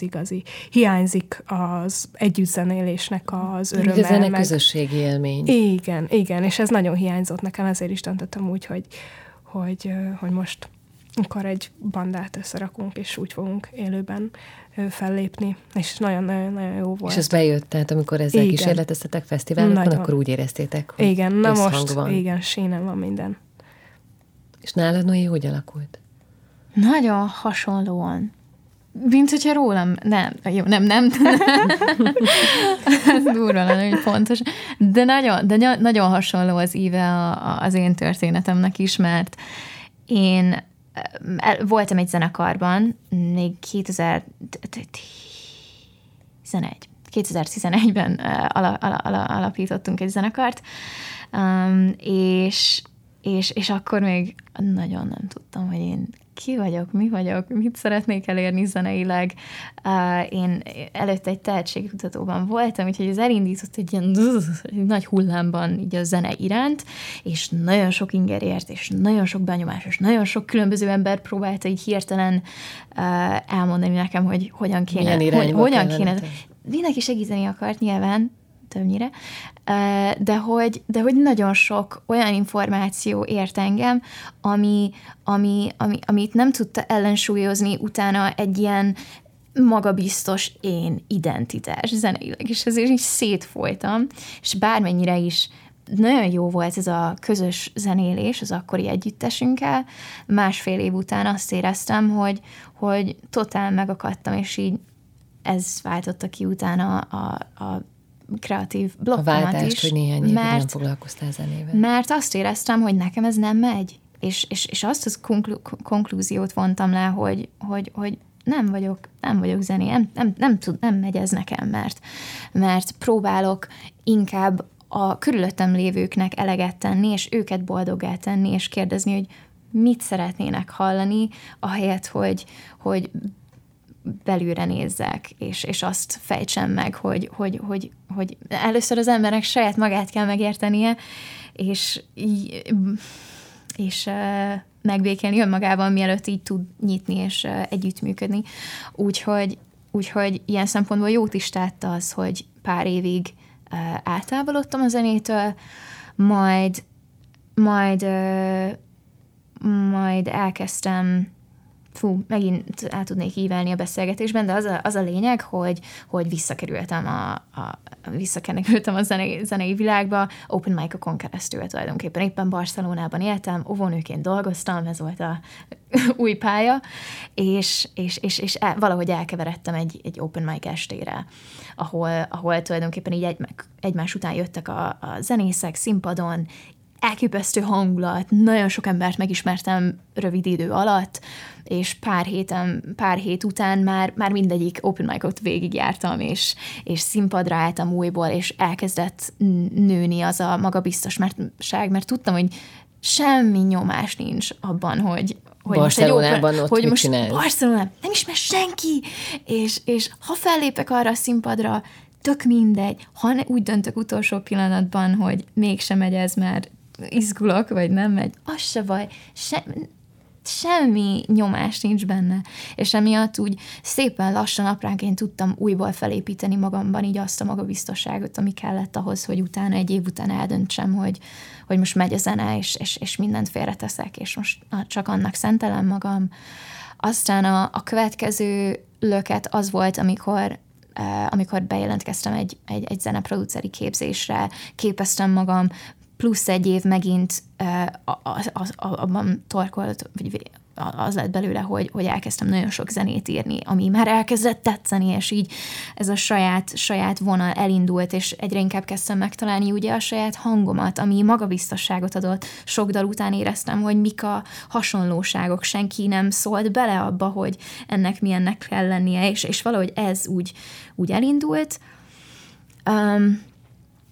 igazi. Hiányzik az együttzenélésnek az öröme. Így a zene közösségi élmény. Igen, és ez nagyon hiányzott nekem, ezért is döntöttem úgy, hogy most akkor egy bandát összerakunk, és úgy fogunk élőben fellépni, és nagyon-nagyon jó volt. És ez bejött, tehát amikor ezzel kísérleteztetek fesztiválokon, akkor úgy éreztétek, hogy igen, na most van. Igen, sínen van minden. És nálad, Noé, hogy alakult? Nagyon hasonlóan. Mint hogyha rólam... Nem. Ez durva lenne, hogy pontos. De nagyon hasonló az íve az én történetemnek is, mert én voltam egy zenekarban, még 2011-ben alapítottunk egy zenekart, és akkor még nagyon nem tudtam, hogy én ki vagyok, mi vagyok, mit szeretnék elérni zeneileg. Én előtte egy tehetségkutatóban voltam, úgyhogy ez elindított egy ilyen nagy hullámban így a zene iránt, és nagyon sok ingerért, és nagyon sok benyomás, és nagyon sok különböző ember próbálta így hirtelen elmondani nekem, hogy hogyan kéne. Mindenki segíteni akart nyilván, többnyire, de hogy nagyon sok olyan információ ért engem, amit nem tudta ellensúlyozni utána egy ilyen magabiztos én identitás zeneileg, és ezért így szétfolytam, és bármennyire is nagyon jó volt ez a közös zenélés az akkori együttesünkkel, 1,5 év után azt éreztem, hogy totál megakadtam, és így ez váltotta ki utána a kreatív blokkomat is. A váltást, hogy néhány évig nem foglalkoztál zenével. Mert azt éreztem, hogy nekem ez nem megy. És azt az konklúziót vontam le, hogy nem vagyok zené, nem megy ez nekem, mert próbálok inkább a körülöttem lévőknek eleget tenni, és őket boldoggá tenni, és kérdezni, hogy mit szeretnének hallani, ahelyett, hogy belülre nézzek, és azt fejtsem meg, hogy először az embernek saját magát kell megértenie, és megbékélni önmagában, mielőtt így tud nyitni és együttműködni. Úgyhogy ilyen szempontból jót is tett az, hogy pár évig eltávolodtam a zenétől, majd elkezdtem Fú, megint át tudnék ívelni a beszélgetésben, de az a lényeg, hogy visszakerültem a zenei világba, open mic-okon keresztül tulajdonképpen. Éppen Barcelonában éltem, óvónőként dolgoztam, ez volt a új pálya, és valahogy elkeveredtem egy open mic estére, ahol tulajdonképpen így egymás után jöttek a zenészek színpadon, elképesztő hangulat, nagyon sok embert megismertem rövid idő alatt, és pár hét után már mindegyik open mic-ot végigjártam, és színpadra álltam újból, és elkezdett nőni az a magabiztosság, mert tudtam, hogy semmi nyomás nincs abban, hogy Barcelonában ott mit csinálsz? Barcelonában nem ismer senki, és ha fellépek arra a színpadra, tök mindegy, ha úgy döntök utolsó pillanatban, hogy mégsem megy ez, mert izgulok, vagy nem megy, az se baj, semmi nyomás nincs benne. És emiatt úgy szépen lassan apránként tudtam újból felépíteni magamban így azt a magabiztosságot, ami kellett ahhoz, hogy utána egy év után eldöntsem, hogy most megy a zene, és mindent félreteszek, és most csak annak szentelem magam. Aztán a következő löket az volt, amikor bejelentkeztem egy zeneproduceri képzésre, képeztem magam, plusz egy év megint abban torkolt, vagy az lett belőle, hogy elkezdtem nagyon sok zenét írni, ami már elkezdett tetszeni, és így ez a saját vonal elindult, és egyre inkább kezdtem megtalálni ugye a saját hangomat, ami magabiztosságot adott. Sok dal után éreztem, hogy mik a hasonlóságok, senki nem szólt bele abba, hogy ennek milyennek kell lennie, és valahogy ez úgy elindult.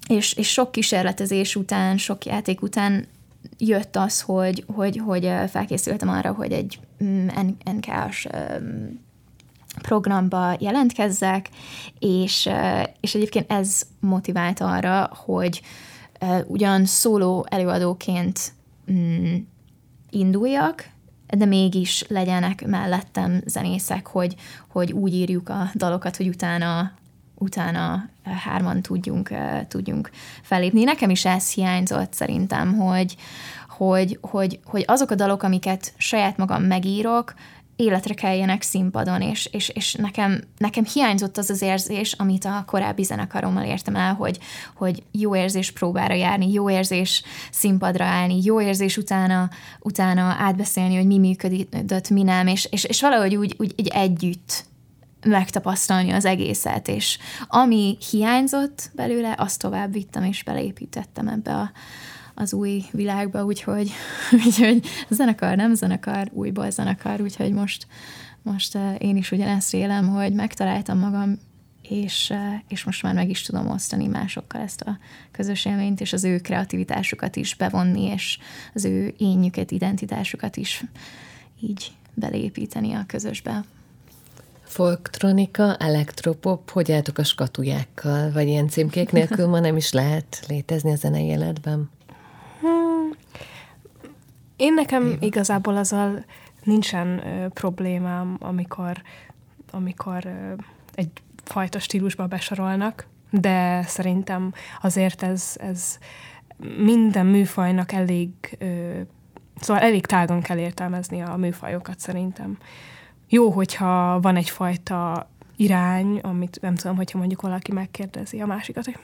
És sok kísérletezés után, sok játék után jött az, hogy felkészültem arra, hogy egy NK-s programba jelentkezzek, és egyébként ez motivált arra, hogy ugyan szóló előadóként induljak, de mégis legyenek mellettem zenészek, hogy úgy írjuk a dalokat, hogy utána hárman tudjunk fellépni. Nekem is ez hiányzott szerintem, hogy azok a dalok, amiket saját magam megírok, életre keljenek színpadon, és nekem hiányzott az az érzés, amit a korábbi zenekarommal értem el, hogy jó érzés próbára járni, jó érzés színpadra állni, jó érzés utána átbeszélni, hogy mi működött, mi nem, és valahogy úgy együtt megtapasztalni az egészet, és ami hiányzott belőle, azt tovább vittem, és beleépítettem ebbe az új világba, úgyhogy zenekar, nem zenekar, újból zenekar, úgyhogy most én is ugyanezt élem, hogy megtaláltam magam, és most már meg is tudom osztani másokkal ezt a közös élményt, és az ő kreativitásukat is bevonni, és az ő énjüket, identitásukat is így beleépíteni a közösbe. Folktronika, elektropop, hogy álltok a skatujákkal, vagy ilyen címkék nélkül ma nem is lehet létezni a zenei életben? Én nekem igazából azzal nincsen problémám, amikor egyfajta stílusba besorolnak, de szerintem azért ez minden műfajnak elég tágon kell értelmezni a műfajokat szerintem. Jó, hogyha van egyfajta irány, amit nem tudom, hogyha mondjuk valaki megkérdezi a másikat, hogy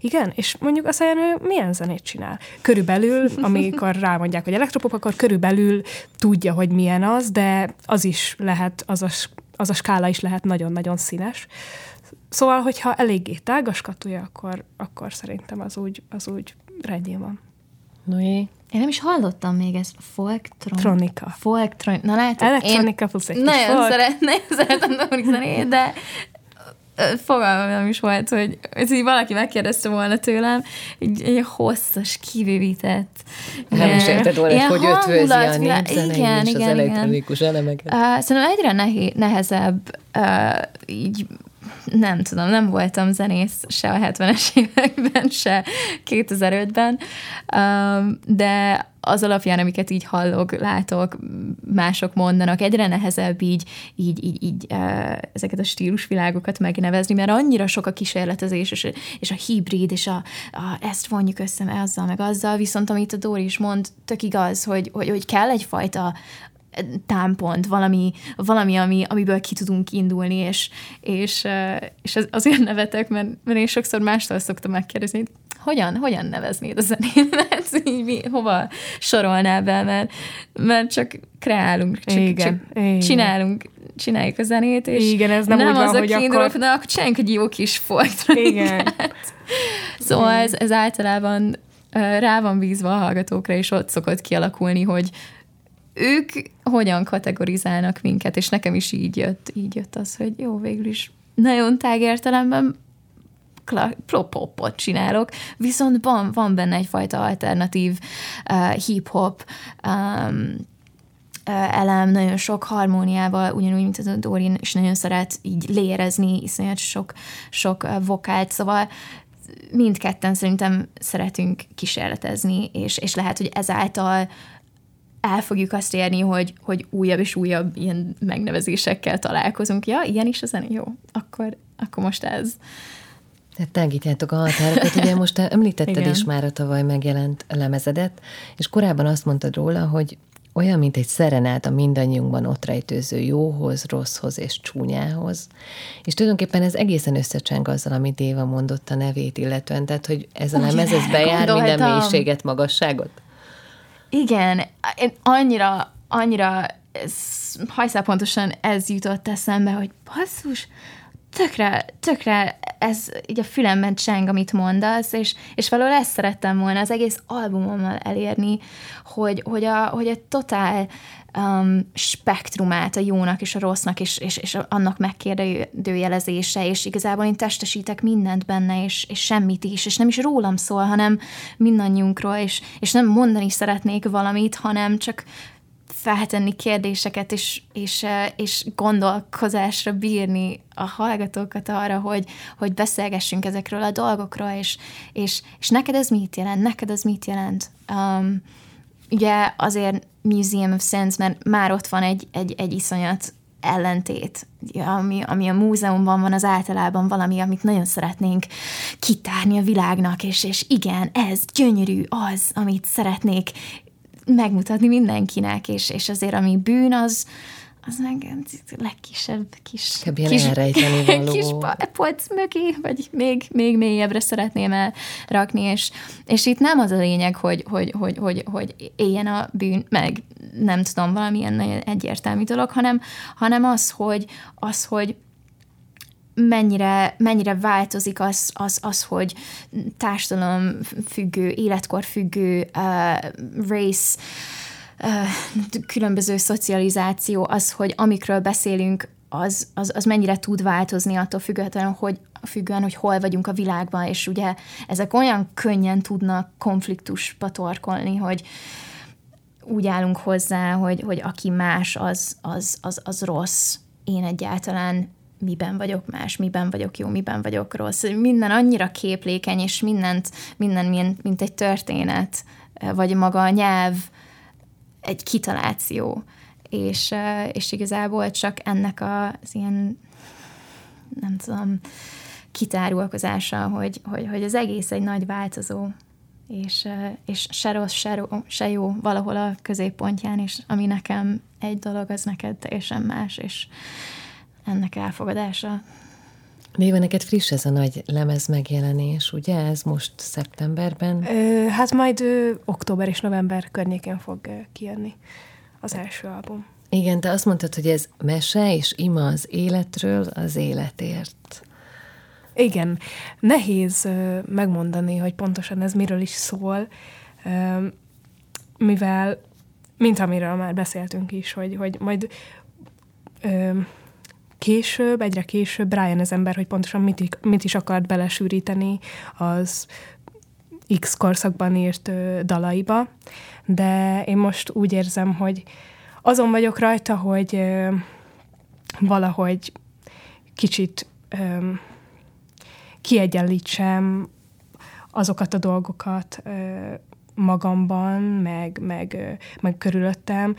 igen, és mondjuk azt mondja, hogy milyen zenét csinál. Körülbelül, amikor rámondják, hogy elektropop, akkor körülbelül tudja, hogy milyen az, de az is lehet, az a skála is lehet nagyon-nagyon színes. Szóval, hogyha eléggé tágas skatuja, akkor szerintem az úgy rendjén van. Noé? Én nem is hallottam még ezt. Folktronika. Folktronika. Na látod, elektronika plusz egy kis folk. Szeretem dolgozni, de fogalmam nem is volt, hogy valaki megkérdezte volna tőlem, egy hosszas, kibővített. Nem is érted volna, hogy ötvözi a népzenei és az elektronikus elemeket. Szerintem egyre nehezebb így. Nem tudom, nem voltam zenész se a 70-es években, se 2005-ben, de az alapján, amiket így hallok, látok, mások mondanak, egyre nehezebb így ezeket a stílusvilágokat megnevezni, mert annyira sok a kísérletezés, és a hibrid, és ezt vonjuk össze azzal, meg azzal, viszont amit a Dóri is mond, tök igaz, hogy kell egyfajta támpont, valami amiből ki tudunk indulni, és azért nevetek, mert én sokszor mástól szoktam megkérdezni, hogyan neveznéd a zenémet, így mi, hova sorolnál be, mert csak kreálunk, csak csináljuk a zenét, és igen, ez nem úgy van, hogy akkor... Na, akkor csináljunk egy jó kis folktrankát. Szóval ez általában rá van bízva a hallgatókra, és ott szokott kialakulni, hogy ők hogyan kategorizálnak minket, és nekem is így jött az, hogy jó, végül is nagyon tág értelemben popot csinálok, viszont van benne egyfajta alternatív hip-hop elem, nagyon sok harmóniával, ugyanúgy, mint a Dorin, és nagyon szeret így lérezni, iszonyat sok vokált, szóval mindketten szerintem szeretünk kísérletezni, és lehet, hogy ezáltal el fogjuk azt érni, hogy újabb és újabb ilyen megnevezésekkel találkozunk. Ja, ilyen is a zené, jó, akkor most ez. Tehát tágítjátok a határokat, ugye most említetted is már a tavaly megjelent lemezedet, és korábban azt mondtad róla, hogy olyan, mint egy szerenáta mindannyiunkban ott rejtőző jóhoz, rosszhoz és csúnyához. És tulajdonképpen ez egészen összecseng azzal, amit Déva mondott a nevét illetően, tehát, hogy ez a lemezhez bejár minden mélységet, magasságot. Igen, én annyira hajszálpontosan ez jutott eszembe, hogy basszus, tökre ez így a fülemben cseng, amit mondasz, és valahol ezt szerettem volna az egész albumommal elérni, hogy a totál spektrumát a jónak és a rossznak, és annak megkérdőjelezése, és igazából én testesítek mindent benne, és semmit is, és nem is rólam szól, hanem mindannyiunkról, és nem mondani szeretnék valamit, hanem csak feltenni kérdéseket, és gondolkozásra bírni a hallgatókat arra, hogy beszélgessünk ezekről a dolgokról, és neked ez mit jelent? Ugye azért Museum of Sands, mert már ott van egy iszonyat ellentét, ami a múzeumban van, az általában valami, amit nagyon szeretnénk kitárni a világnak, és igen, ez gyönyörű az, amit szeretnék megmutatni mindenkinek, és azért ami bűn, az meg legkisebb kis elrejteni való. Kis polc mögé, vagy még mélyebbre szeretném elrakni, és itt nem az a lényeg, hogy éljen a bűn, meg nem tudom, valamilyen nagyon egyértelmű dolog, hanem az, hogy mennyire változik az, hogy társadalom függő, életkor függő, race, különböző szocializáció, az, hogy amikről beszélünk, az mennyire tud változni attól függően, hogy hol vagyunk a világban, és ugye ezek olyan könnyen tudnak konfliktusba torkolni, hogy úgy állunk hozzá, hogy aki más, az rossz, én egyáltalán miben vagyok más, miben vagyok jó, miben vagyok rossz. Minden annyira képlékeny, és minden mint egy történet, vagy maga a nyelv, egy kitaláció. És igazából csak ennek az ilyen, nem tudom, kitárulkozása, hogy az egész egy nagy változó, és se rossz, se jó valahol a középpontján, és ami nekem egy dolog, az neked teljesen más, és ennek elfogadása. Déva, neked friss ez a nagy lemez megjelenés, ugye? Ez most szeptemberben? Hát majd október és november környékén fog kijönni az első album. Igen, te azt mondtad, hogy ez mese és ima az életről, az életért. Igen. Nehéz megmondani, hogy pontosan ez miről is szól, mivel, mint amiről már beszéltünk is, hogy majd... Egyre később rájön az ember, hogy pontosan mit is akart belesűríteni az X korszakban írt dalaiba, de én most úgy érzem, hogy azon vagyok rajta, hogy valahogy kicsit kiegyenlítsem azokat a dolgokat magamban, meg körülöttem,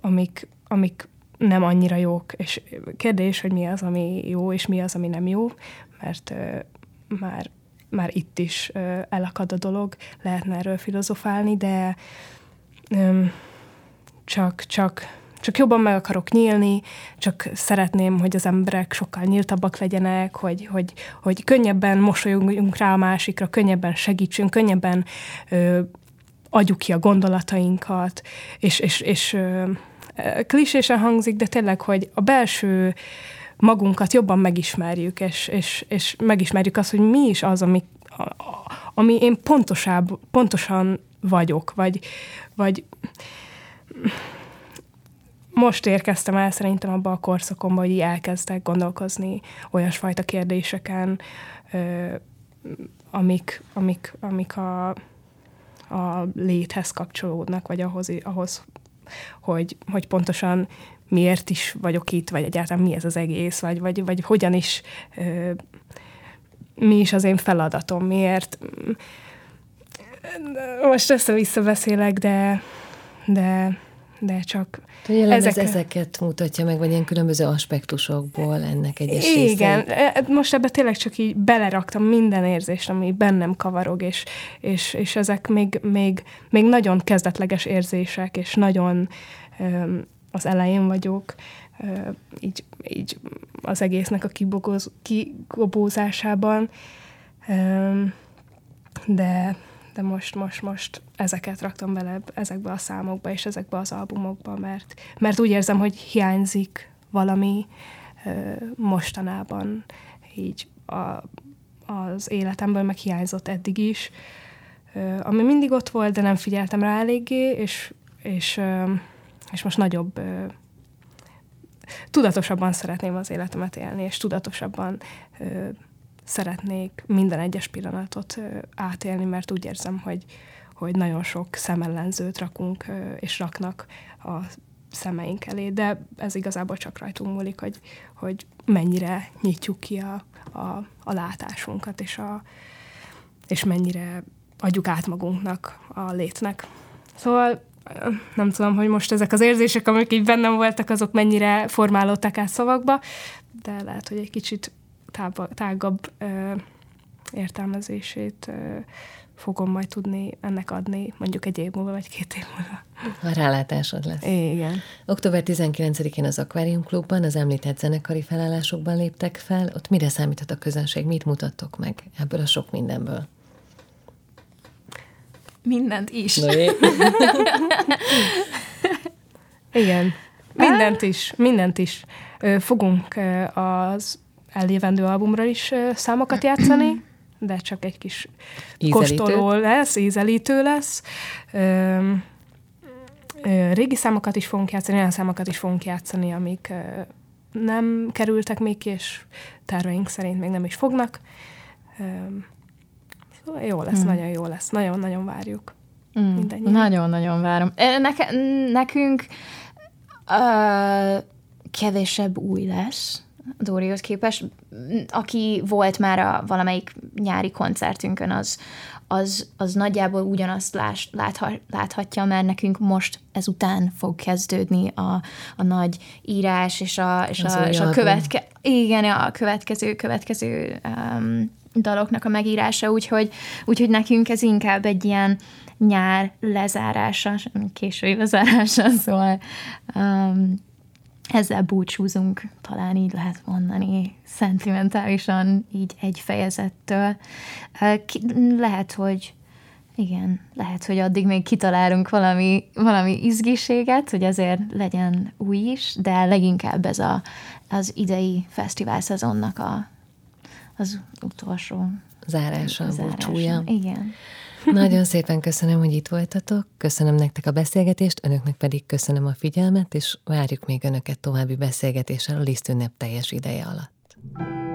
amik nem annyira jók, és kérdés, hogy mi az, ami jó, és mi az, ami nem jó, mert már itt is elakad a dolog, lehetne erről filozofálni, de csak jobban meg akarok nyílni, csak szeretném, hogy az emberek sokkal nyíltabbak legyenek, hogy könnyebben mosolyogjunk rá a másikra, könnyebben segítsünk, könnyebben adjuk ki a gondolatainkat, és klisésen hangzik, de tényleg, hogy a belső magunkat jobban megismerjük, és megismerjük azt, hogy mi is az, ami én pontosan vagyok, vagy most érkeztem el szerintem abba a korszakomba, hogy így elkezdek gondolkozni olyasfajta kérdéseken, amik a léthez kapcsolódnak, vagy ahhoz hogy pontosan miért is vagyok itt, vagy egyáltalán mi ez az egész, vagy hogyan is, mi is az én feladatom, miért. Most össze-vissza beszélek, de csak... Ezeket mutatja meg, vagy ilyen különböző aspektusokból ennek egyes részei. Igen, most ebbe tényleg csak így beleraktam minden érzést, ami bennem kavarog, és ezek még nagyon kezdetleges érzések, és nagyon az elején vagyok, így az egésznek a kigobózásában, de most ezeket raktam bele ezekbe a számokba és ezekbe az albumokba, mert úgy érzem, hogy hiányzik valami mostanában, így az életemből meg hiányzott eddig is, ami mindig ott volt, de nem figyeltem rá eléggé, és most nagyobb, tudatosabban szeretném az életemet élni, és tudatosabban szeretnék minden egyes pillanatot átélni, mert úgy érzem, hogy nagyon sok szemellenzőt rakunk és raknak a szemeink elé, de ez igazából csak rajtunk múlik, hogy mennyire nyitjuk ki a látásunkat, és mennyire adjuk át magunknak a létnek. Szóval nem tudom, hogy most ezek az érzések, amik így bennem voltak, azok mennyire formálódtak át szavakba, de lehet, hogy egy kicsit tágabb értelmezését fogom majd tudni ennek adni, mondjuk egy év múlva, vagy 2 év múlva. A rálátásod lesz. Igen. Október 19-én az Akvárium Klubban, az említett zenekari felállásokban léptek fel. Ott mire számíthat a közönség? Mit mutattok meg ebből a sok mindenből? Mindent is. Igen. Mindent is. Fogunk az elévendő albumra is számokat játszani, de csak egy kis kóstoló lesz, ízelítő lesz. Régi számokat is fogunk játszani, olyan számokat is fogunk játszani, amik nem kerültek még ki, és terveink szerint még nem is fognak. Jó lesz, nagyon jó lesz. Nagyon-nagyon várjuk. Nagyon-nagyon várom. Nekünk kevesebb új lesz Dórihoz képest. Aki volt már a valamelyik nyári koncertünkön, az nagyjából ugyanazt láthatja, mert nekünk most ezután fog kezdődni a nagy írás, és a következő daloknak a megírása, úgyhogy nekünk ez inkább egy ilyen nyár lezárása, késői lezárása, szóval ezzel búcsúzunk, talán így lehet mondani, szentimentálisan, így egy fejezettől. Lehet, hogy addig még kitalálunk valami izgiséget, hogy azért legyen új is, de leginkább ez az idei fesztivál szezonnak az utolsó zárása, búcsúja. Igen. Nagyon szépen köszönöm, hogy itt voltatok, köszönöm nektek a beszélgetést, önöknek pedig köszönöm a figyelmet, és várjuk még önöket további beszélgetéssel a Liszt Ünnep teljes ideje alatt.